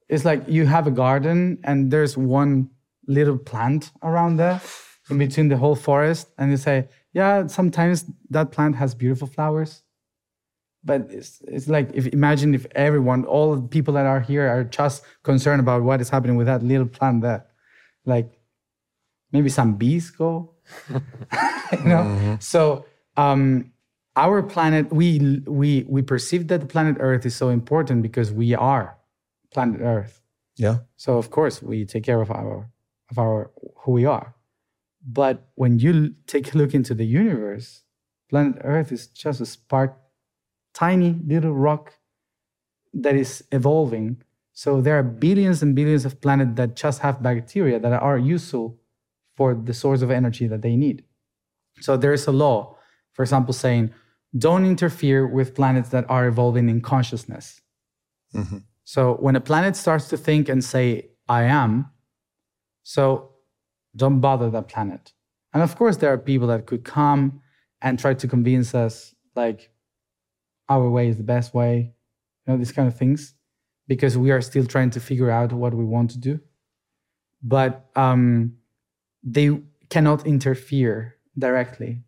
it's like you have a garden and there's one little plant around there in between the whole forest, and you say, yeah, sometimes that plant has beautiful flowers, but it's like, imagine if everyone, all the people that are here are just concerned about what is happening with that little plant there. Like, maybe some bees go, Mm-hmm. So our planet, we perceive that the planet Earth is so important because we are planet Earth. Yeah. So of course we take care of our who we are. But when you take a look into the universe, planet Earth is just a spark, tiny little rock that is evolving. So there are billions and billions of planets that just have bacteria that are useful for the source of energy that they need. So there is a law, for example, saying, don't interfere with planets that are evolving in consciousness. Mm-hmm. So when a planet starts to think and say, I am, so don't bother that planet. And of course, there are people that could come and try to convince us, like, our way is the best way, these kind of things, because we are still trying to figure out what we want to do. But they cannot interfere directly,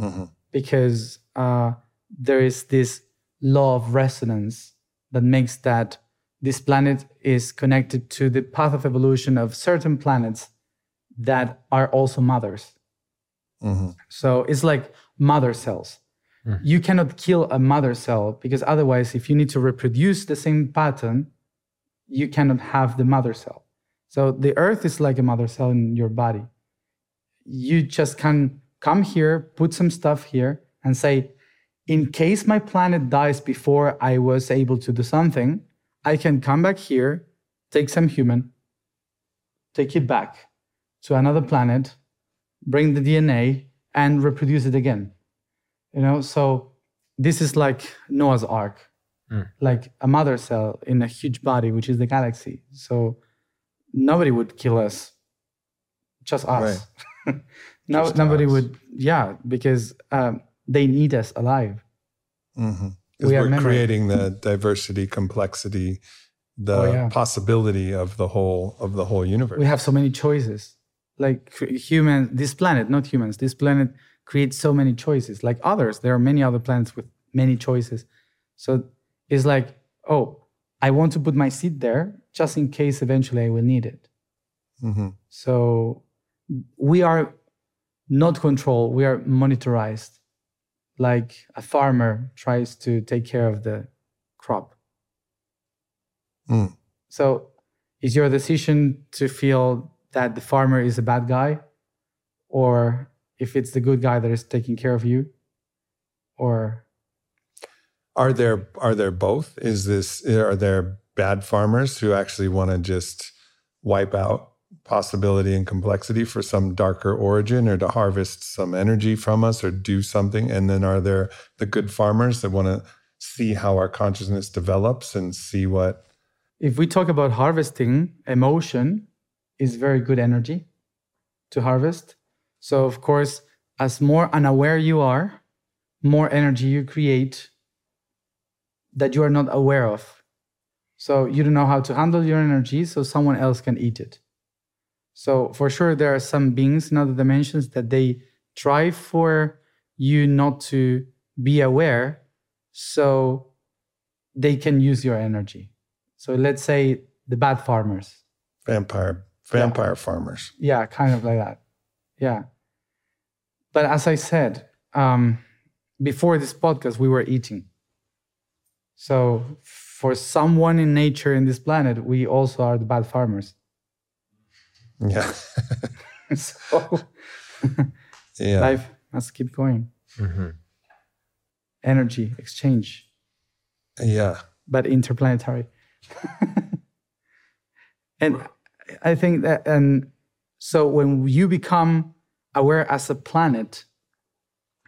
mm-hmm. because there is this law of resonance that makes that this planet is connected to the path of evolution of certain planets that are also mothers. Mm-hmm. So it's like mother cells. Mm. You cannot kill a mother cell because otherwise, if you need to reproduce the same pattern, you cannot have the mother cell. So the Earth is like a mother cell in your body. You just can come here, put some stuff here and say, in case my planet dies before I was able to do something, I can come back here, take some human, take it back to another planet, bring the DNA, and reproduce it again. So this is like Noah's Ark, like a mother cell in a huge body, which is the galaxy. So nobody would kill us, just us. Right. Because they need us alive. Mm-hmm. We're creating the diversity, complexity, the possibility of the whole universe. We have so many choices. Like this planet creates so many choices. Like others, there are many other planets with many choices. So it's like, oh, I want to put my seed there just in case eventually I will need it. Mm-hmm. So we are not controlled. We are monitorized. Like a farmer tries to take care of the crop. Mm. So is your decision to feel that the farmer is a bad guy, or if it's the good guy that is taking care of you, or are there both? Are there bad farmers who actually want to just wipe out possibility and complexity for some darker origin, or to harvest some energy from us, or do something? And then are there the good farmers that want to see how our consciousness develops and see what? If we talk about harvesting, emotion is very good energy to harvest. So of course, as more unaware you are, more energy you create that you are not aware of. So you don't know how to handle your energy, so someone else can eat it. So for sure, there are some beings in other dimensions that they try for you not to be aware, so they can use your energy. So let's say the bad farmers. Vampire yeah. farmers. Yeah, kind of like that. Yeah. But as I said, before this podcast, we were eating. So for someone in nature in this planet, we also are the bad farmers. Yeah. So yeah. Life must keep going. Mm-hmm. Energy exchange. Yeah. But interplanetary. And I think that, and so when you become aware as a planet,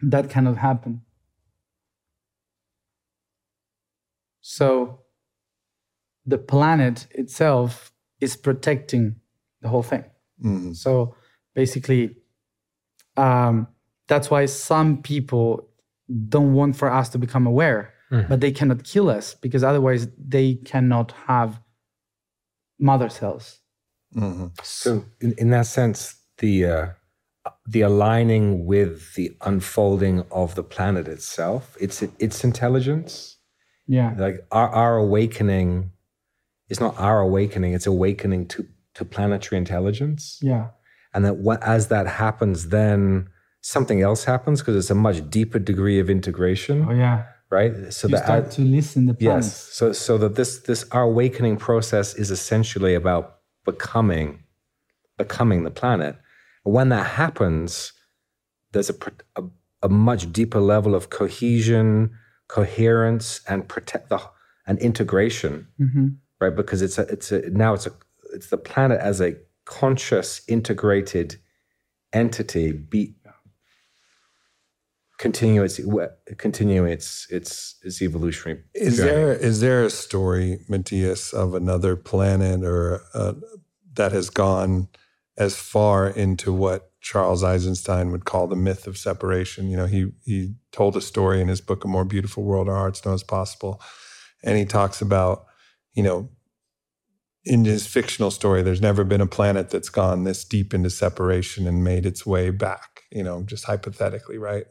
that cannot happen. So the planet itself is protecting the whole thing. Mm-hmm. So basically, that's why some people don't want for us to become aware, mm-hmm. but they cannot kill us because otherwise they cannot have mother cells. Mm-hmm. So in that sense, the aligning with the unfolding of the planet itself, its intelligence, yeah, like our awakening, it's not our awakening, it's awakening to planetary intelligence. Yeah. And that as that happens, then something else happens because it's a much deeper degree of integration. Oh yeah. Right? So you start to listen the planets. Yes. So that this our awakening process is essentially about becoming the planet. And when that happens, there's a much deeper level of cohesion, coherence, and and integration. Mm-hmm. Right? Because it's the planet as a conscious, integrated entity continuing its evolutionary journey. Is there a story, Matias, of another planet or that has gone as far into what Charles Eisenstein would call the myth of separation? You know, he told a story in his book, A More Beautiful World Our Hearts Know Is Possible, and he talks about, you know, in his fictional story, there's never been a planet that's gone this deep into separation and made its way back, you know, just hypothetically, right?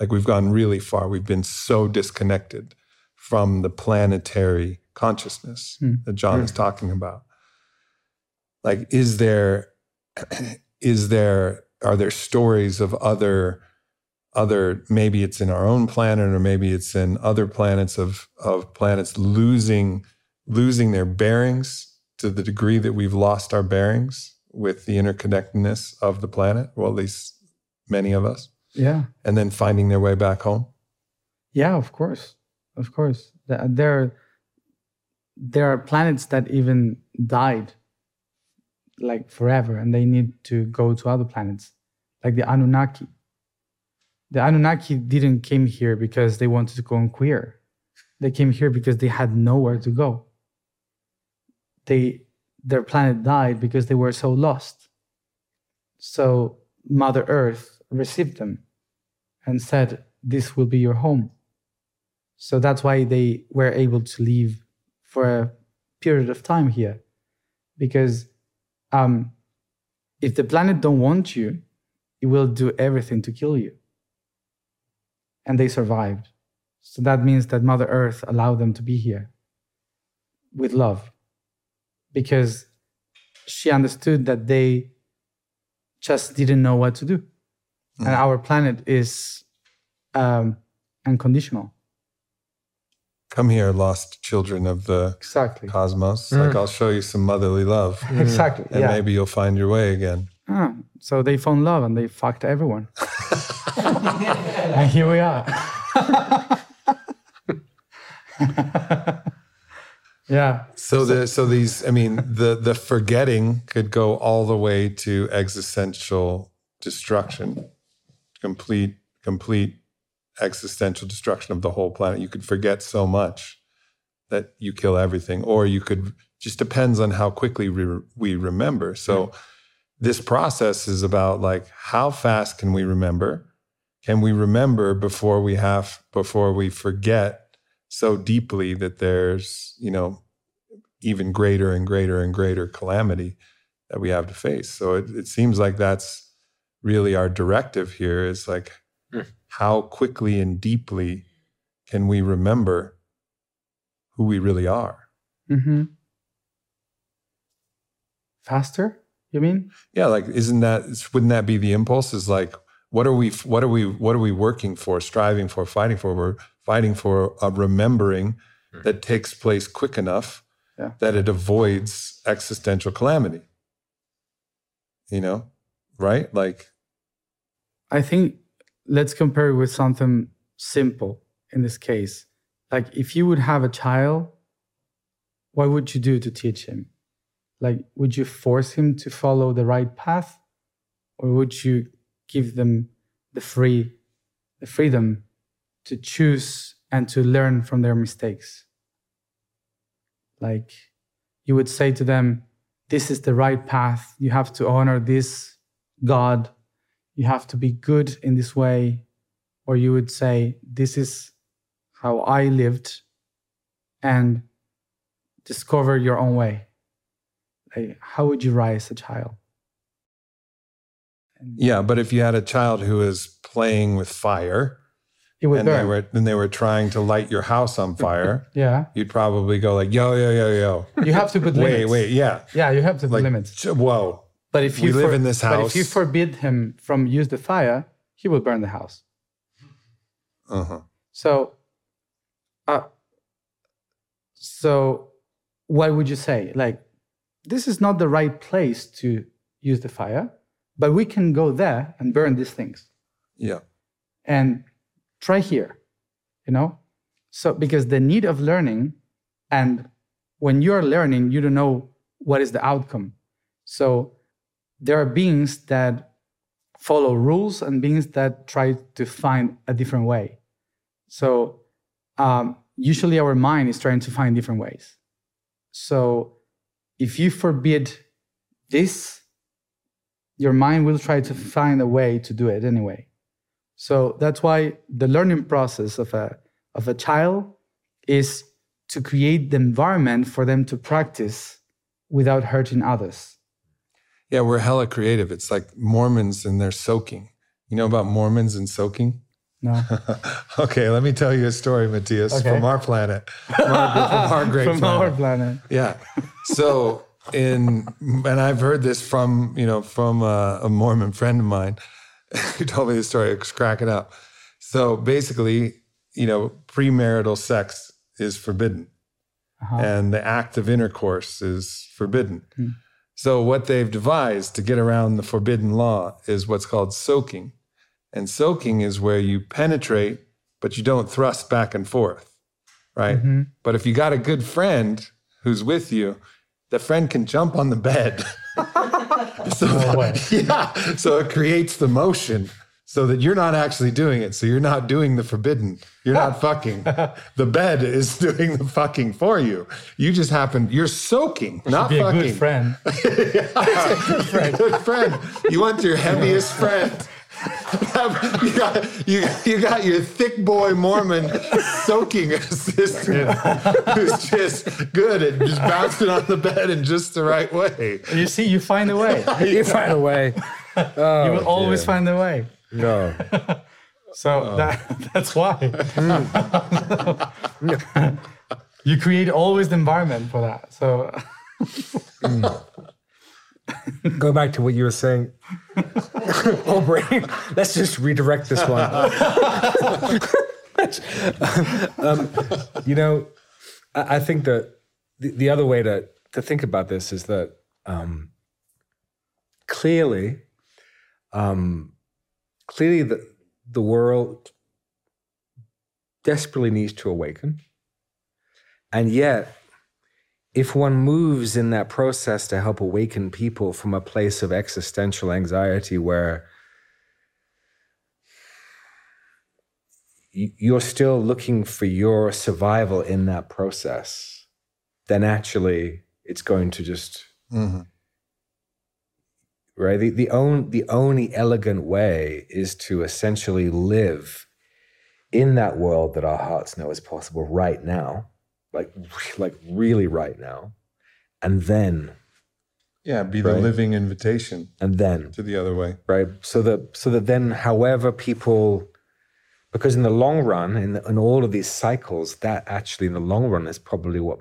Like we've gone really far. We've been so disconnected from the planetary consciousness that John is talking about. Like, are there stories of other, maybe it's in our own planet or maybe it's in other planets of planets losing their bearings to the degree that we've lost our bearings with the interconnectedness of the planet, well, at least many of us. Yeah. And then finding their way back home. Yeah, of course. Of course. There are planets that even died like forever and they need to go to other planets, like the Anunnaki. The Anunnaki didn't came here because they wanted to conquer. They came here because they had nowhere to go. Their planet died because they were so lost. So Mother Earth received them and said, this will be your home. So that's why they were able to live for a period of time here. Because if the planet don't want you, it will do everything to kill you. And they survived. So that means that Mother Earth allowed them to be here with love, because she understood that they just didn't know what to do. Mm. And our planet is unconditional. Come here, lost children of the cosmos. Mm. Like, I'll show you some motherly love. Mm. Exactly. And maybe you'll find your way again. Ah, so they found love and they fucked everyone. And here we are. Yeah. So these, I mean, the forgetting could go all the way to existential destruction, complete existential destruction of the whole planet. You could forget so much that you kill everything, or you could, just depends on how quickly we remember. So this process is about, like, how fast can we remember? Can we remember before we forget so deeply that there's, you know, even greater and greater and greater calamity that we have to face? So it seems like that's really our directive here, is like, how quickly and deeply can we remember who we really are? Mm-hmm. Faster, you mean? Yeah, like, wouldn't that be the impulse? Is like, what are we working for, striving for, fighting for? We're fighting for a remembering that takes place quick enough that it avoids existential calamity. You know, right? Like, I think let's compare it with something simple in this case. Like, if you would have a child, what would you do to teach him? Like, would you force him to follow the right path, or would you give them the freedom to choose and to learn from their mistakes? Like, you would say to them, this is the right path. You have to honor this God. You have to be good in this way. Or you would say, this is how I lived, and discover your own way. Like, how would you raise a child? Yeah, but if you had a child who is playing with fire, they were trying to light your house on fire, you'd probably go like, yo. You have to put limits. Wait, you have to put limits. Whoa. But if you live in this house. But if you forbid him from use the fire, he will burn the house. Uh-huh. So what would you say? Like, this is not the right place to use the fire, but we can go there and burn these things. Yeah. And try here, you know? So, because the need of learning, and when you're learning, you don't know what is the outcome. So there are beings that follow rules and beings that try to find a different way. So usually our mind is trying to find different ways. So if you forbid this, your mind will try to find a way to do it anyway. So that's why the learning process of a child is to create the environment for them to practice without hurting others. Yeah, we're hella creative. It's like Mormons and their soaking. You know about Mormons and soaking? No. Okay, let me tell you a story, Matias, from our planet. From our great planet. Yeah. So... and I've heard this from a Mormon friend of mine who told me this story. I was cracking up. So basically, you know, premarital sex is forbidden, and the act of intercourse is forbidden. Mm-hmm. So what they've devised to get around the forbidden law is what's called soaking, and soaking is where you penetrate, but you don't thrust back and forth, right? Mm-hmm. But if you got a good friend who's with you, the friend can jump on the bed. So it creates the motion so that you're not actually doing it. So you're not doing the forbidden. You're not fucking. The bed is doing the fucking for you. You just happen, you're soaking, not fucking. Be a good friend. Good friend. You want your heaviest friend. You got your thick boy Mormon soaking assistant who's just good at just bouncing on the bed in just the right way. You see, you find a way. You find a way. Oh, you will always find a way. No. So that's why. You create always the environment for that. So go back to what you were saying. Oh, brain. Let's just redirect this one. You know, I think that the other way to think about this is that clearly the world desperately needs to awaken. And yet, if one moves in that process to help awaken people from a place of existential anxiety where you're still looking for your survival in that process, then actually it's going to just, right? The only elegant way is to essentially live in that world that our hearts know is possible right now. Like really right now, and then be the living invitation, and then to the other way, right? So that then, however people, because in the long run, in all of these cycles, that actually in the long run is probably what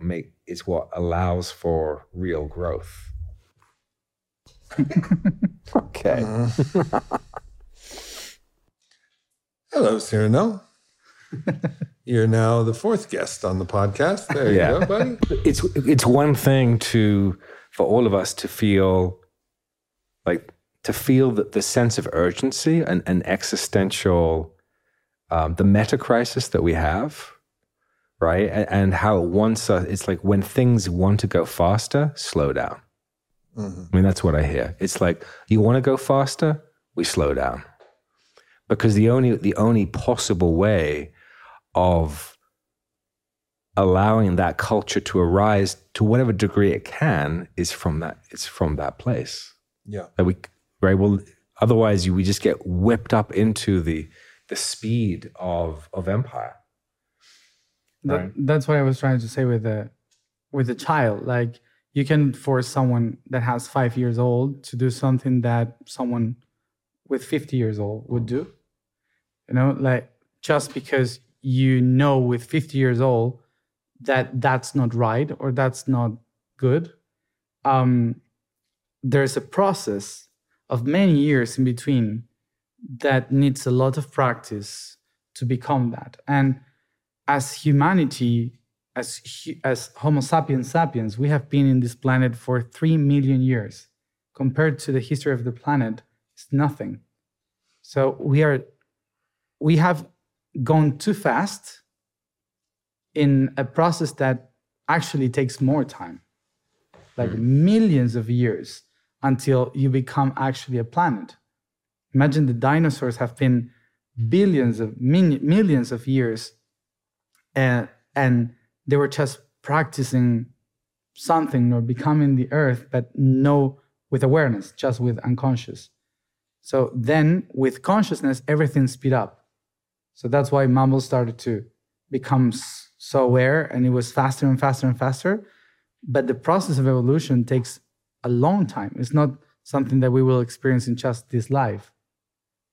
allows for real growth. Okay. Hello, Cyrano. You're now the fourth guest on the podcast. There you go, buddy. It's one thing for all of us to feel that the sense of urgency and existential, the meta crisis that we have, right? And how it wants us. It's like when things want to go faster, slow down. Mm-hmm. I mean, that's what I hear. It's like, you want to go faster? We slow down. Because the only possible way of allowing that culture to arise to whatever degree it can is from that place. Yeah. That we, right? Well, otherwise we just get whipped up into the speed of empire. Right? That's what I was trying to say with the child. Like, you can force someone that has 5 years old to do something that someone with 50 years old would do. You know, like, just because you know with 50 years old that that's not right or that's not good. There's a process of many years in between that needs a lot of practice to become that. And as humanity, as Homo sapiens sapiens, we have been in this planet for 3 million years. Compared to the history of the planet, it's nothing. So we have gone too fast in a process that actually takes more time, like millions of years until you become actually a planet. Imagine the dinosaurs have been millions of years, and they were just practicing something or becoming the earth, but no with awareness, just with unconscious. So then with consciousness, everything speed up. So that's why mammals started to become so aware, and it was faster and faster and faster. But the process of evolution takes a long time. It's not something that we will experience in just this life.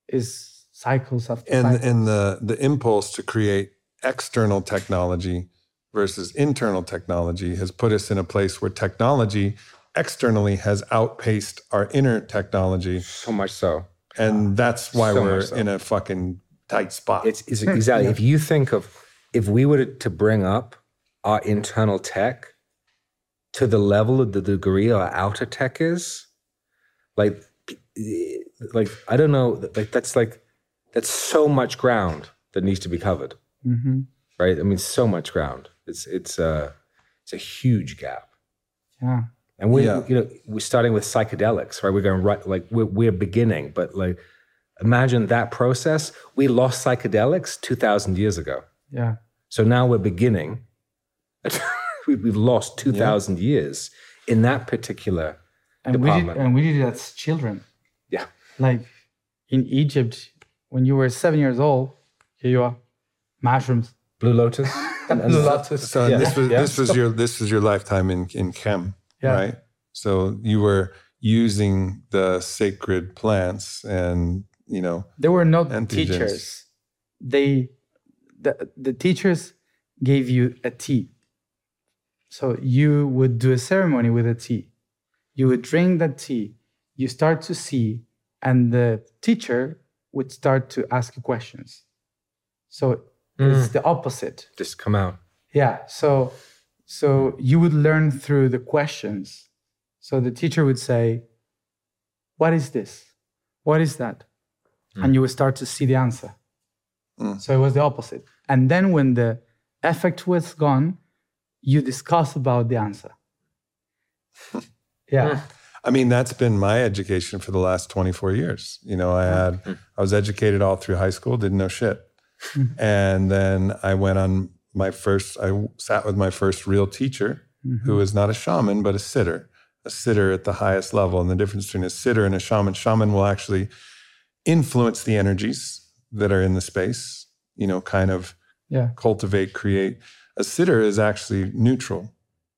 It's cycles after cycles. And the impulse to create external technology versus internal technology has put us in a place where technology externally has outpaced our inner technology. So much so. And that's why we're in a fucking tight spot. It's exactly. If you think of, if we were to bring up our internal tech to the level of the degree our outer tech is, like I don't know, that's so much ground that needs to be covered, right? I mean, so much ground. It's a huge gap. Yeah. And we're starting with psychedelics, right? We're going right, like we're beginning, but like, imagine that process. We lost psychedelics 2,000 years ago. Yeah. So now we're beginning. We've lost 2,000 years in that particular department. We did that as children. Yeah. Like in Egypt, when you were 7 years old, here you are, mushrooms. Blue lotus. Blue lotus. So this was your lifetime in Kem, right? So you were using the sacred plants and... You know, there were no antigens. Teachers. the teachers gave you a tea. So you would do a ceremony with a tea. You would drink that tea. You start to see, and the teacher would start to ask you questions. So it's the opposite. Just come out. Yeah. So you would learn through the questions. So the teacher would say, what is this? What is that? And you would start to see the answer. So it was the opposite. And then when the effect was gone, you discuss about the answer. Yeah. I mean, that's been my education for the last 24 years. You know, I was educated all through high school, didn't know shit. And then I went on I sat with my first real teacher, who was not a shaman, but a sitter at the highest level. And the difference between a sitter and a shaman will actually influence the energies that are in the space, you know, kind of cultivate, create. A sitter is actually neutral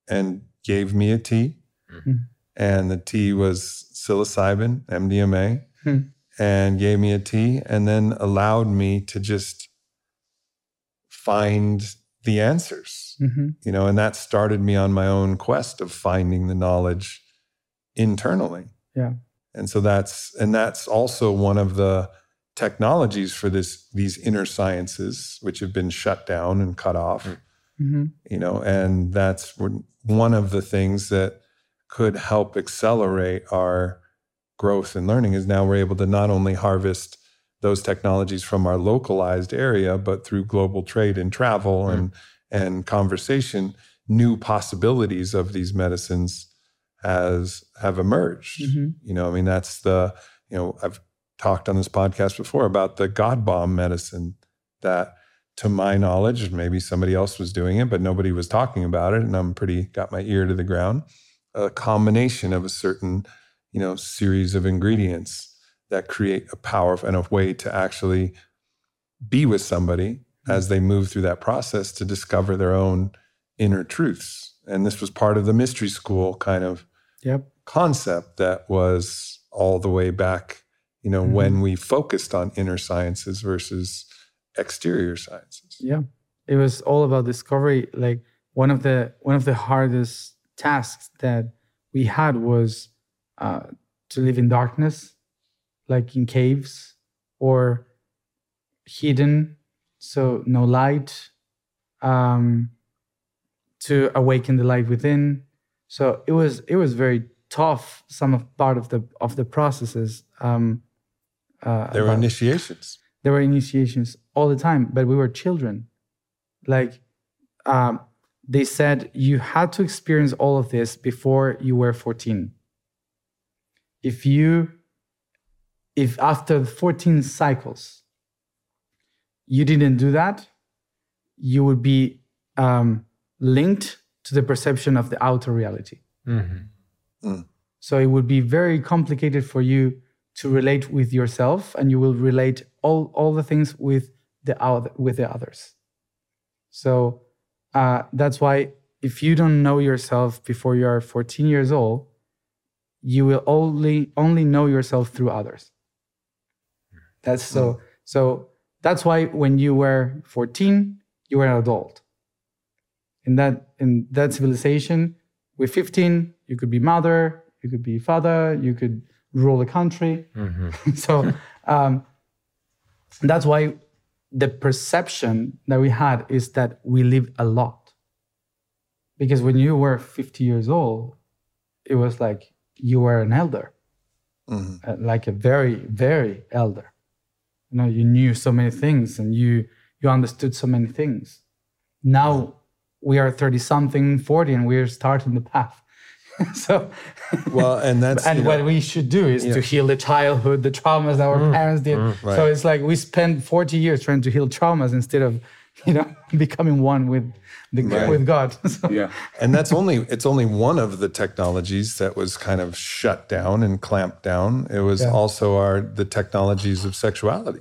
and gave me a tea. And the tea was psilocybin, MDMA, and gave me a tea and then allowed me to just find the answers, you know, and that started me on my own quest of finding the knowledge internally. Yeah. And so that's also one of the technologies for these inner sciences, which have been shut down and cut off, you know, and that's one of the things that could help accelerate our growth and learning is now we're able to not only harvest those technologies from our localized area, but through global trade and travel and conversation, new possibilities of these medicines have emerged. You know, I mean, that's I've talked on this podcast before about the God bomb medicine that, to my knowledge, maybe somebody else was doing it, but nobody was talking about it. And I'm got my ear to the ground, a combination of a certain, you know, series of ingredients that create a power and a way to actually be with somebody as they move through that process to discover their own inner truths. And this was part of the mystery school kind of concept that was all the way back, you know, when we focused on inner sciences versus exterior sciences. Yeah. It was all about discovery. Like one of the hardest tasks that we had was to live in darkness, like in caves or hidden, so no light, to awaken the light within. So it was very tough, part of the processes. There were initiations. There were initiations all the time, but we were children. Like they said, you had to experience all of this before you were 14. If after 14 cycles, you didn't do that, you would be linked to the perception of the outer reality. So it would be very complicated for you to relate with yourself, and you will relate all the things with the others. So that's why if you don't know yourself before you are 14 years old, you will only know yourself through others. So that's why when you were 14, you were an adult. In that civilization, with 15, you could be mother, you could be father, you could rule a country. So that's why the perception that we had is that we live a lot. Because when you were 50 years old, it was like you were an elder, like a very, very elder. You know, you knew so many things and you understood so many things. Now we are 30-something, 40, and we're starting the path. So, well, and that's what we should do is to heal the childhood, the traumas that our parents did. Right. So it's like we spent 40 years trying to heal traumas instead of, you know, becoming one with God. So. Yeah, and it's only one of the technologies that was kind of shut down and clamped down. It was also the technologies of sexuality.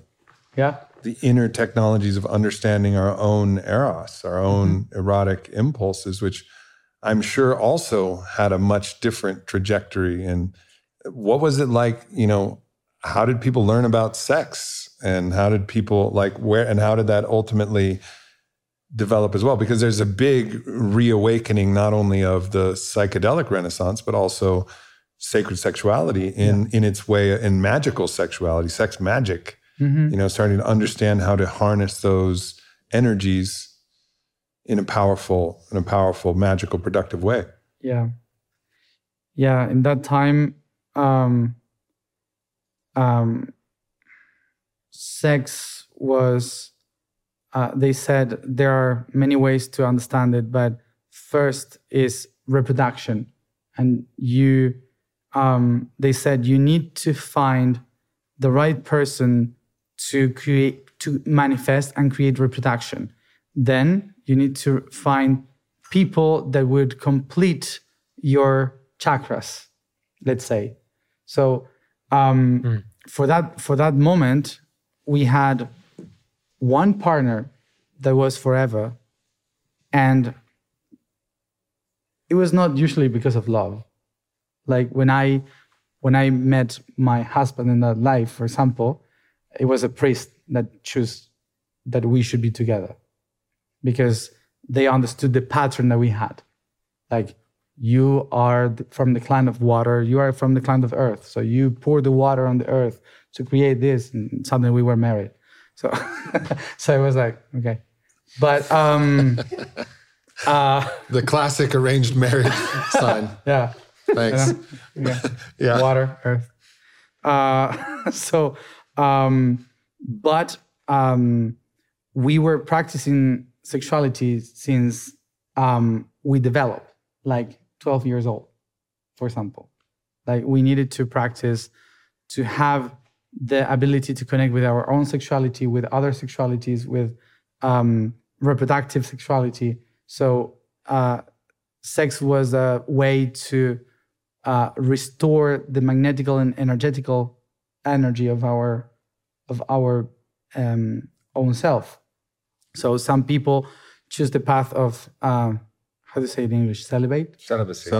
Yeah, the inner technologies of understanding our own eros, our own erotic impulses, which I'm sure also had a much different trajectory. And what was it like, you know, how did people learn about sex and how did people like where and how did that ultimately develop as well? Because there's a big reawakening not only of the psychedelic Renaissance, but also sacred sexuality in its way, in magical sexuality, sex magic, you know, starting to understand how to harness those energies in a powerful, magical, productive way. Yeah. Yeah. In that time, sex was, they said there are many ways to understand it, but first is reproduction. And you, they said you need to find the right person to create, to manifest and create reproduction. Then you need to find people that would complete your chakras, let's say. So for that moment, we had one partner that was forever, and it was not usually because of love. Like when I met my husband in that life, for example, it was a priest that chose that we should be together because they understood the pattern that we had. Like, you are from the clan of water, you are from the clan of earth. So you pour the water on the earth to create this, and suddenly we were married. So, so it was like, okay. But the classic arranged marriage sign. Yeah. Thanks. You know? Yeah. Yeah. Water, earth. So we were practicing sexuality since we developed, like 12 years old, for example. Like, we needed to practice to have the ability to connect with our own sexuality, with other sexualities, with reproductive sexuality. So sex was a way to restore the magnetical and energetical energy of our own self. So some people choose the path of, how do you say it in English? Celibacy.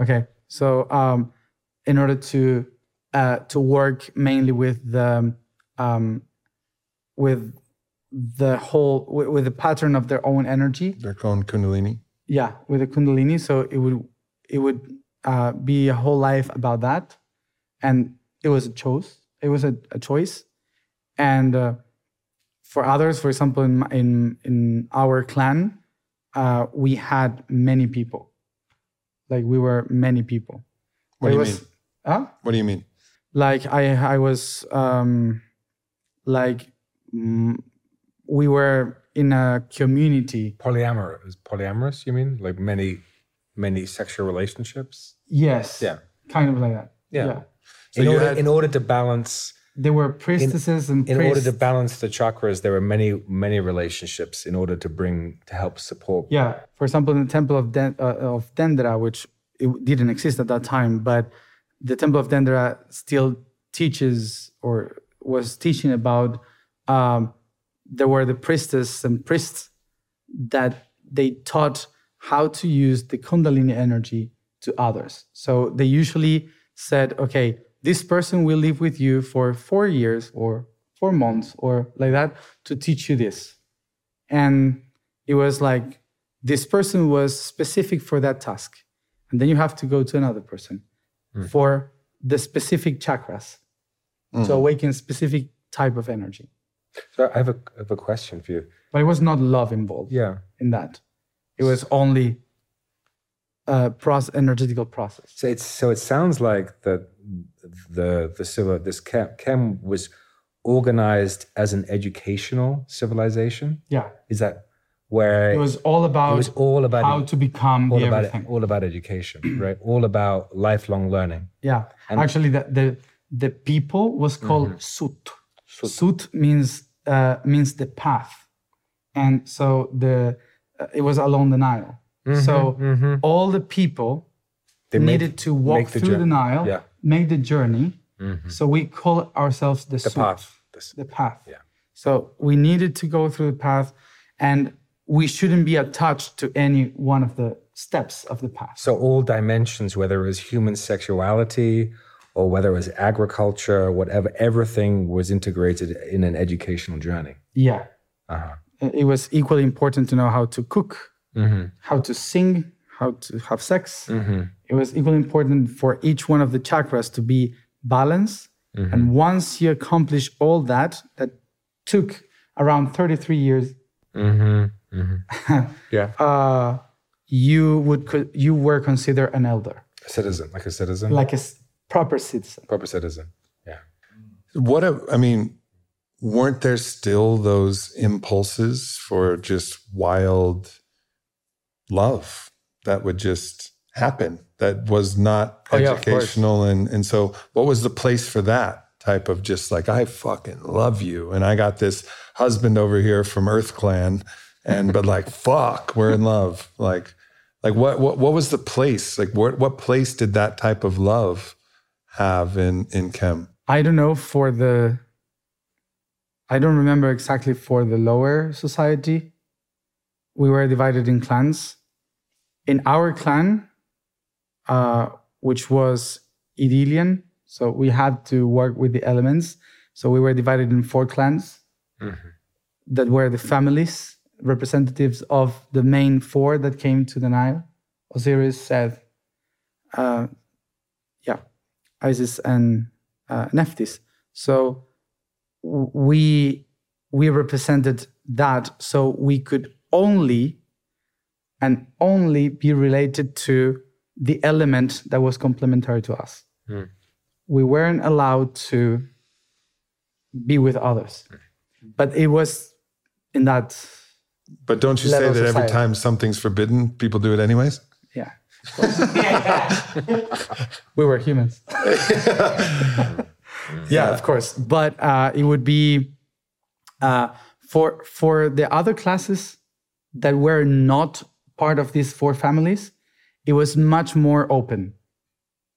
Okay. So in order to work mainly with the pattern of their own energy. They're called Kundalini. Yeah, with the Kundalini. So it would be a whole life about that, and it was a choice. It was a choice, and for others, for example, in our clan, we had many people. Like, we were many people. What do you mean? Huh? What do you mean? Like, I was we were in a community. Polyamorous. Is polyamorous, you mean? Like many sexual relationships? Yes. Yeah. Kind of like that. Yeah. So in order to balance, there were priestesses and priests. In order to balance the chakras, there were many relationships in order to help support. Yeah. For example, in the temple of Dendera, which it didn't exist at that time, but the temple of Dendera still teaches or was teaching about there were the priestesses and priests that they taught how to use the Kundalini energy to others. So they usually said, okay, this person will live with you for 4 years or 4 months or like that to teach you this. And it was like, this person was specific for that task. And then you have to go to another person for the specific chakras to awaken specific type of energy. So I have a question for you. But it was not love involved in that. It was only a energetical process. So it sounds like that this Kem was organized as an educational civilization. Yeah. Is that where it was all about how to become everything? All about education, right? All about lifelong learning. Yeah. And actually, the people was called Sut. Sut means the path, and so it was along the Nile. All the people needed to walk through the Nile, make the journey. So we call ourselves the path. The path. Yeah. So we needed to go through the path, and we shouldn't be attached to any one of the steps of the path. So all dimensions, whether it was human sexuality or whether it was agriculture, whatever, everything was integrated in an educational journey. Yeah. Uh-huh. It was equally important to know how to cook, mm-hmm. how to sing, how to have sex. Mm-hmm. It was equally important for each one of the chakras to be balanced. Mm-hmm. And once you accomplish all that, that took around 33 years. Mm-hmm. Mm-hmm. Yeah. You were considered an elder. A citizen. Like a proper citizen. Yeah. Weren't there still those impulses for just wild love that would just happen, that was not educational? And so what was the place for that type of just like, I fucking love you, and I got this husband over here from Earth Clan, and but like, fuck, we're in love. Like what was the place? Like what place did that type of love have in Kem? I don't know for the... I don't remember exactly for the lower society. We were divided in clans. In our clan, which was Idilian, so we had to work with the elements. So we were divided in 4 clans, mm-hmm. that were the families, representatives of the main 4 that came to the Nile. Osiris, Seth, Isis and Nephthys. So we represented that, so we could only be related to the element that was complementary to us. Mm. We weren't allowed to be with others. But it was in that... But don't you say that every time something's forbidden, people do it anyways? Yeah. We were humans. Yeah, of course. But it would be for the other classes that were not part of these 4 families, it was much more open.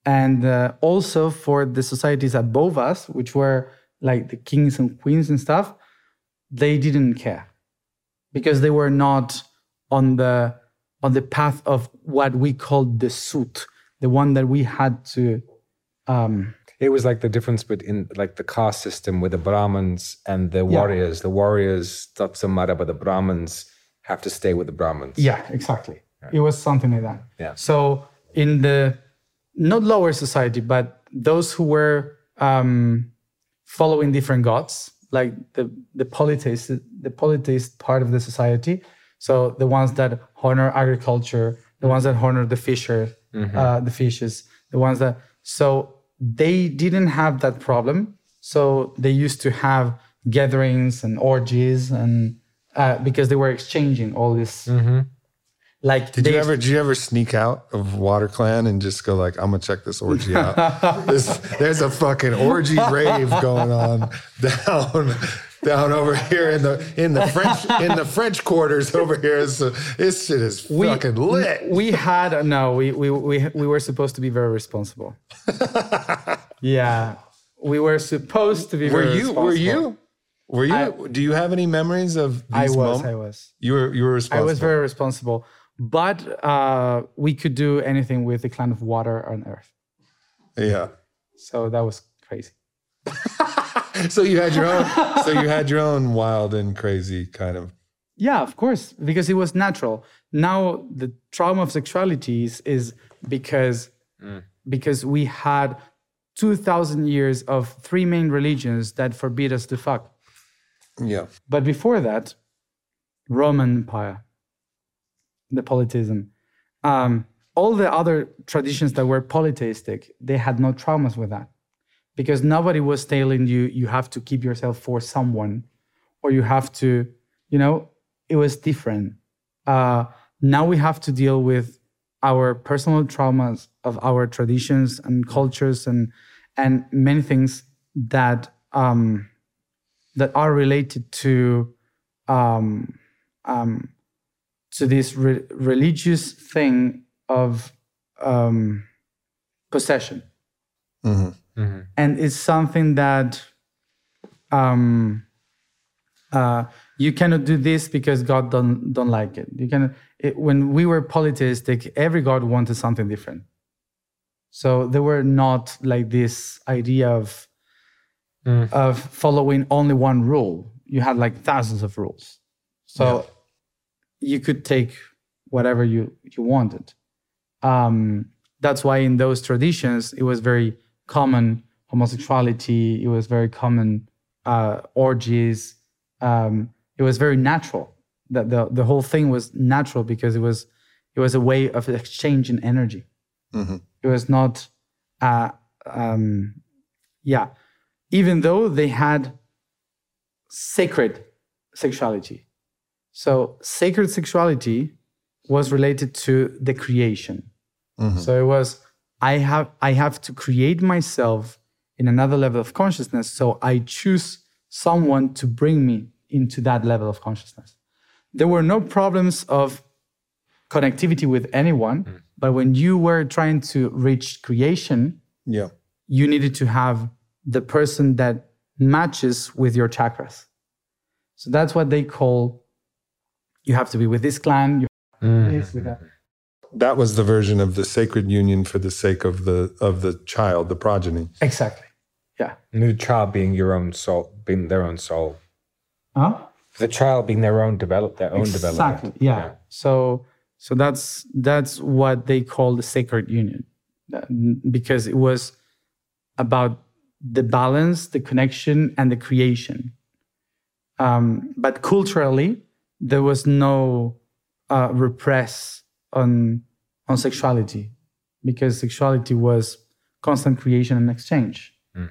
And also for the societies above us, which were like the kings and queens and stuff, they didn't care because they were not on the path of what we called the suit, the one that we had to... It was like the difference between like the caste system with the Brahmins and the warriors. Yeah. The warriors stop some matter, but the Brahmins have to stay with the Brahmins. Yeah, exactly. Right. It was something like that. Yeah. So in the, not lower society, but those who were following different gods, like the polytheist part of the society. So the ones that honor agriculture, the ones that honor the fishes, the ones that... So they didn't have that problem. So they used to have gatherings and orgies and because they were exchanging all this. Mm-hmm. Like, did you ever sneak out of Water Clan and just go like, I'm gonna check this orgy out? There's a fucking orgy rave going on down over here in the French quarters over here. So this shit is fucking lit. We were supposed to be very responsible. Yeah, we were supposed to be. Were you? Do you have any memories of these moments? I was. You were responsible. I was very responsible, but we could do anything with the clan of water on Earth. Yeah. So that was crazy. So you had your own wild and crazy kind of... Yeah, of course, because it was natural. Now the trauma of sexuality is because we had 2,000 years of 3 main religions that forbid us to fuck. Yeah. But before that, Roman Empire, the polytheism, all the other traditions that were polytheistic, they had no traumas with that. Because nobody was telling you have to keep yourself for someone, or you have to, it was different. Now we have to deal with our personal traumas of our traditions and cultures and many things that that are related to this religious thing of possession. Mm-hmm. Mm-hmm. And it's something that you cannot do this because God don't like it. When we were polytheistic, every god wanted something different. So they were not like this idea of following only one rule. You had like thousands of rules. So you could take whatever you wanted. That's why in those traditions, it was very common homosexuality. It was very common orgies. It was very natural. That the whole thing was natural because it was a way of exchanging energy. Mm-hmm. It was not, even though they had sacred sexuality. So sacred sexuality was related to the creation. Mm-hmm. So it was, I have to create myself in another level of consciousness. So I choose someone to bring me into that level of consciousness. There were no problems of connectivity with anyone. Mm-hmm. But when you were trying to reach creation, you needed to have the person that matches with your chakras. So that's what they call, you have to be with this clan. You have to be with that. That was the version of the sacred union for the sake of the child, the progeny. Exactly. Yeah. The child being your own soul, being their own soul. Huh? The child being their own development. Exactly. Yeah. So that's what they call the sacred union, because it was about the balance, the connection, and the creation. But culturally, there was no repress on sexuality, because sexuality was constant creation and exchange. Mm.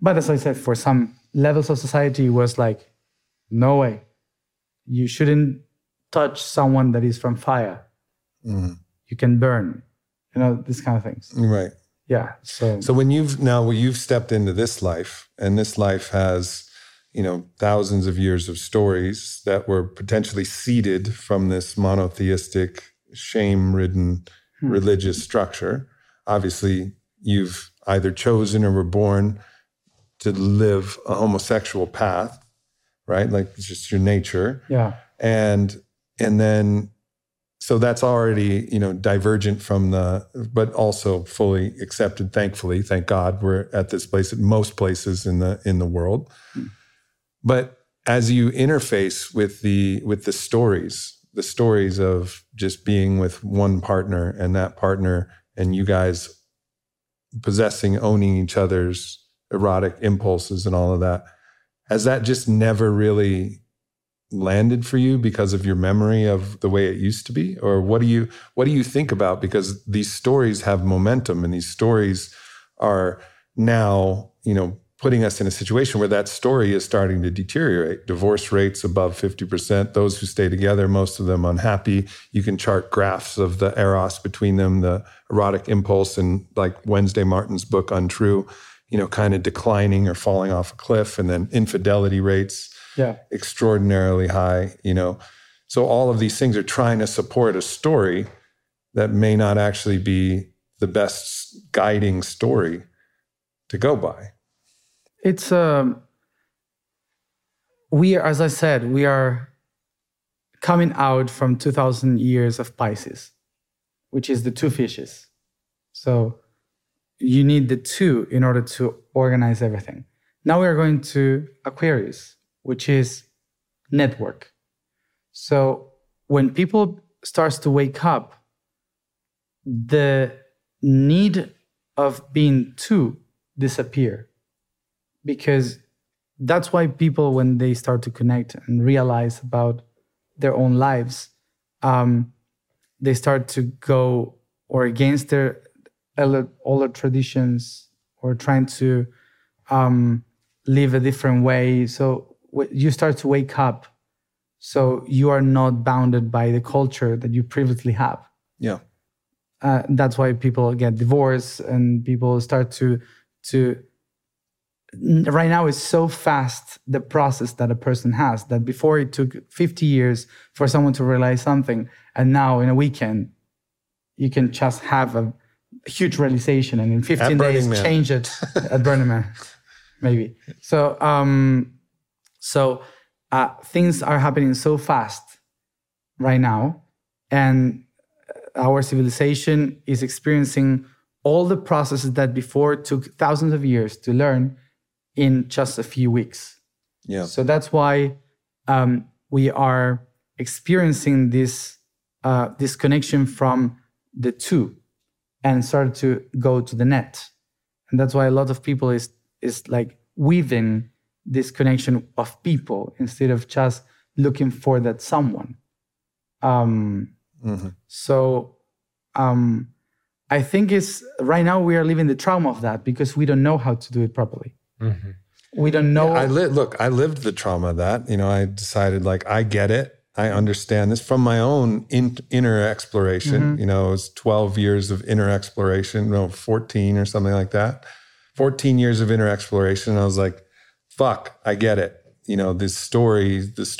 But as I said, for some levels of society, it was like, no way, you shouldn't touch someone that is from fire. Mm. You can burn, these kind of things. Right. Yeah. So when you've stepped into this life, and this life has, thousands of years of stories that were potentially seeded from this monotheistic, shame-ridden religious structure. Obviously, you've either chosen or were born to live a homosexual path, right? Like, it's just your nature. Yeah. And then, so that's already, divergent from but also fully accepted, thankfully. Thank God we're at this place, at most places in the world. Mm. But as you interface with the stories of just being with one partner and that partner, and you guys possessing, owning each other's erotic impulses and all of that, has that just never really landed for you because of your memory of the way it used to be? Or what do you think about? Because these stories have momentum, and these stories are now, putting us in a situation where that story is starting to deteriorate. Divorce rates above 50%, those who stay together, most of them unhappy. You can chart graphs of the eros between them, the erotic impulse, and like Wednesday Martin's book, Untrue, kind of declining or falling off a cliff, and then infidelity rates. Yeah. Extraordinarily high, So all of these things are trying to support a story that may not actually be the best guiding story to go by. It's, as I said, we are coming out from 2,000 years of Pisces, which is the two fishes. So you need the two in order to organize everything. Now we are going to Aquarius, which is network. So when people starts to wake up, the need of being two disappear. Because that's why people, when they start to connect and realize about their own lives, they start to go or against their older traditions, or trying to live a different way. So you start to wake up, so you are not bounded by the culture that you previously have. Yeah. That's why people get divorced, and people start to. Right now it's so fast, the process that a person has, that before it took 50 years for someone to realize something, and now in a weekend you can just have a huge realization, and in 15 days change it at Burning Man, maybe. So... So things are happening so fast right now, and our civilization is experiencing all the processes that before took thousands of years to learn in just a few weeks. Yeah. So that's why we are experiencing this disconnection from the two and started to go to the net. And that's why a lot of people is like weaving this connection of people instead of just looking for that someone. So I think it's right now we are living the trauma of that because we don't know how to do it properly. Mm-hmm. We don't know. Yeah, I lived the trauma of that. You know, I decided like, I get it. I understand this from my own inner exploration. Mm-hmm. You know, it was 12 years of inner exploration, no, 14 or something like that. 14 years of inner exploration. And I was like, fuck, I get it. You know, this story, it's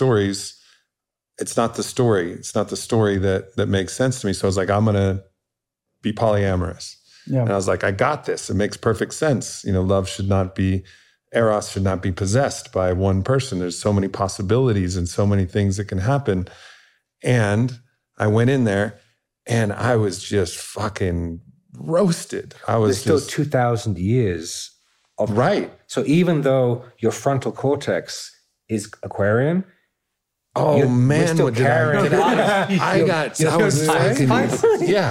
not the story. It's not the story that makes sense to me. So I was like, I'm going to be polyamorous. Yeah. And I was like, I got this. It makes perfect sense. You know, Eros should not be possessed by one person. There's so many possibilities and so many things that can happen. And I went in there and I was just fucking roasted. There's still 2,000 years of right. So even though your frontal cortex is Aquarian, what did I get? I was fucking, I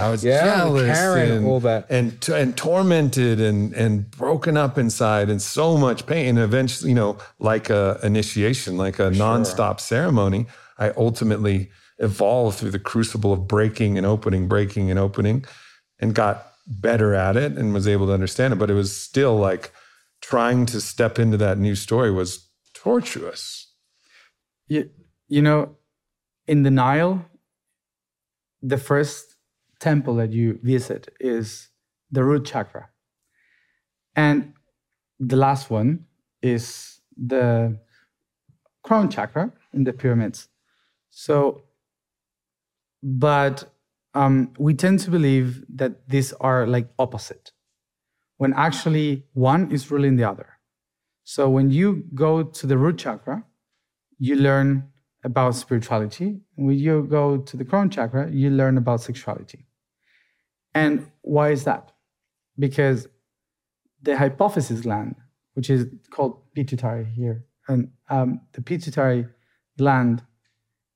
was jealous and all that, and tormented and broken up inside, and so much pain. And eventually, you know, like a initiation, like a nonstop ceremony, I ultimately evolved through the crucible of breaking and opening, and got better at it and was able to understand it. But it was still like trying to step into that new story was tortuous. Yeah. You know, in the Nile, the first temple that you visit is the root chakra. And the last one is the crown chakra in the pyramids. So, but we tend to believe that these are like opposite, when actually one is ruling the other. So when you go to the root chakra, you learn about spirituality. When you go to the crown chakra, you learn about sexuality. And why is that? Because the hypophysis gland, which is called pituitary here, and the pituitary gland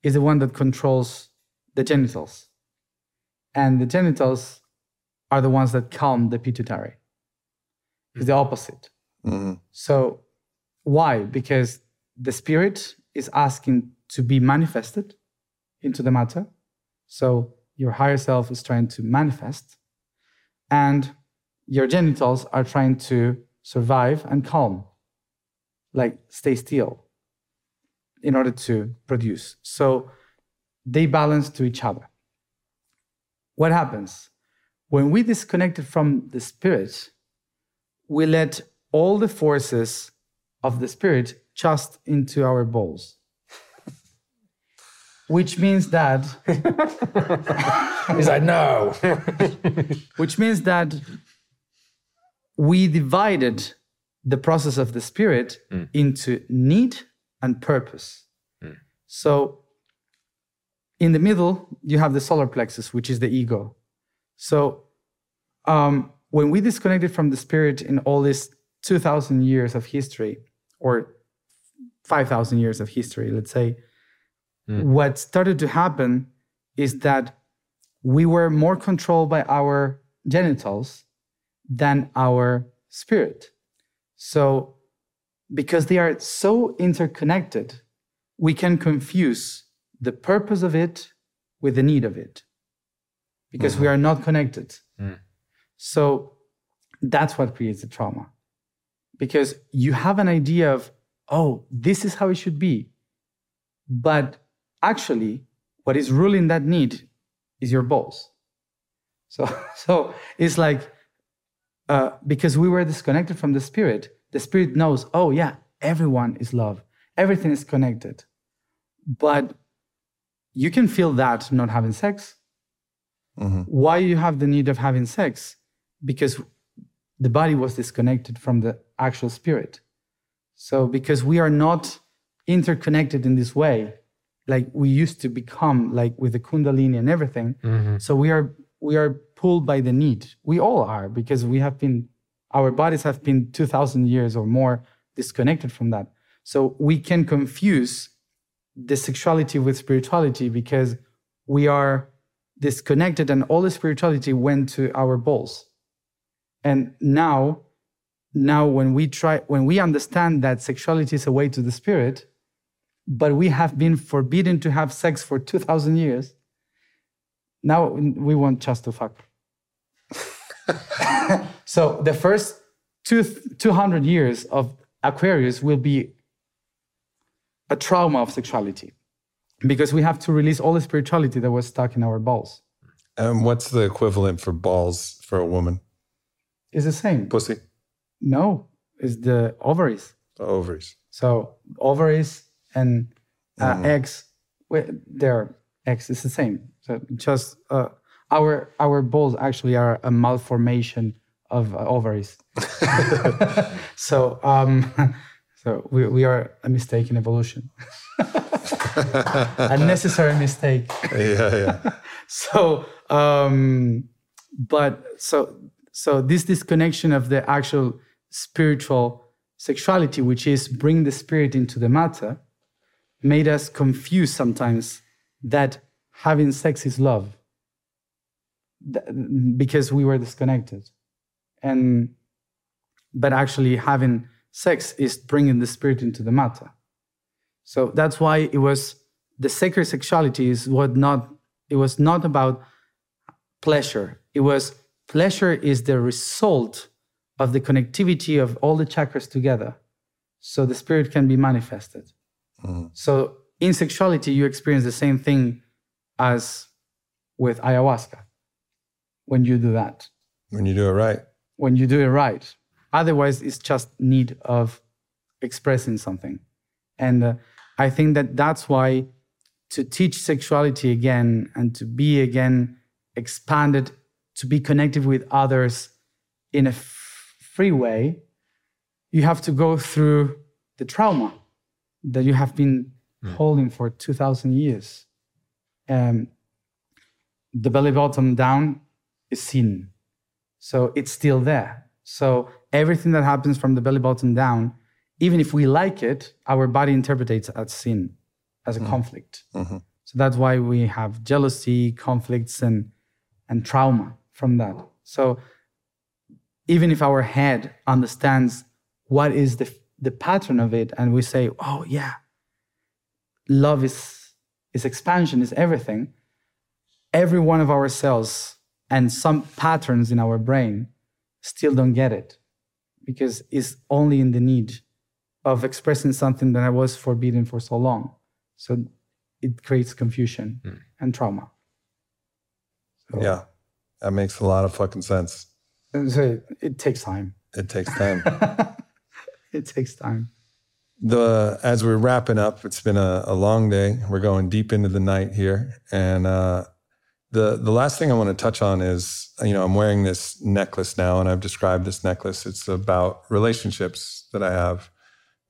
is the one that controls the genitals. And the genitals are the ones that calm the pituitary. It's the opposite. Mm-hmm. So why? Because the spirit is asking to be manifested into the matter. So your higher self is trying to manifest, and your genitals are trying to survive and calm, like stay still in order to produce. So they balance to each other. What happens? When we disconnect from the spirit, we let all the forces of the spirit just into our balls. Which means that... He's like, no. Which means that we divided the process of the spirit into need and purpose. Mm. So in the middle, you have the solar plexus, which is the ego. So when we disconnected from the spirit in all these 2,000 years of history, or 5,000 years of history, let's say, what started to happen is that we were more controlled by our genitals than our spirit. So, because they are so interconnected, we can confuse the purpose of it with the need of it, because we are not connected. Mm. So, that's what creates the trauma. Because you have an idea of, oh, this is how it should be. But actually, what is ruling that need is your balls. So it's like, because we were disconnected from the spirit knows, oh yeah, everyone is love. Everything is connected. But you can feel that not having sex. Mm-hmm. Why you have the need of having sex? Because the body was disconnected from the actual spirit. So because we are not interconnected in this way, like we used to become, like with the Kundalini and everything. Mm-hmm. So we are we are pulled by the need. We all are, because we have been, our bodies have been 2,000 years or more disconnected from that. So we can confuse the sexuality with spirituality because we are disconnected and all the spirituality went to our balls. And now when we understand that sexuality is a way to the spirit, but we have been forbidden to have sex for 2,000 years, now we want just to fuck. So the first 200 years of Aquarius will be a trauma of sexuality because we have to release all the spirituality that was stuck in our balls. What's the equivalent for balls for a woman? It's the same. Pussy? No, it's the ovaries. The ovaries. So ovaries and eggs, they're eggs, it's the same. So just our balls actually are a malformation of ovaries. So we are a mistake in evolution. A necessary mistake. Yeah. So this disconnection of the actual spiritual sexuality, which is bring the spirit into the matter, made us confused sometimes that having sex is love, because we were disconnected. But actually having sex is bringing the spirit into the matter. So that's why it was the sacred sexuality it was not about pleasure. It was pleasure is the result of the connectivity of all the chakras together. So the spirit can be manifested. Mm-hmm. So in sexuality, you experience the same thing as with ayahuasca when you do that. When you do it right. When you do it right. Otherwise, it's just need of expressing something. And I think that's why to teach sexuality again and to be again expanded, to be connected with others in a free way, you have to go through the trauma that you have been holding for 2,000 years. The belly bottom down is sin. So it's still there. So everything that happens from the belly bottom down, even if we like it, our body interprets as sin, as a conflict. Mm-hmm. So that's why we have jealousy, conflicts, and trauma from that. So even if our head understands what is the pattern of it, and we say, oh yeah, love is expansion, is everything, every one of our cells and some patterns in our brain still don't get it, because it's only in the need of expressing something that I was forbidden for so long. So it creates confusion and trauma. So, yeah, that makes a lot of fucking sense. So it takes time. As we're wrapping up, it's been a long day. We're going deep into the night here. And the last thing I want to touch on is, I'm wearing this necklace now, and I've described this necklace. It's about relationships that I have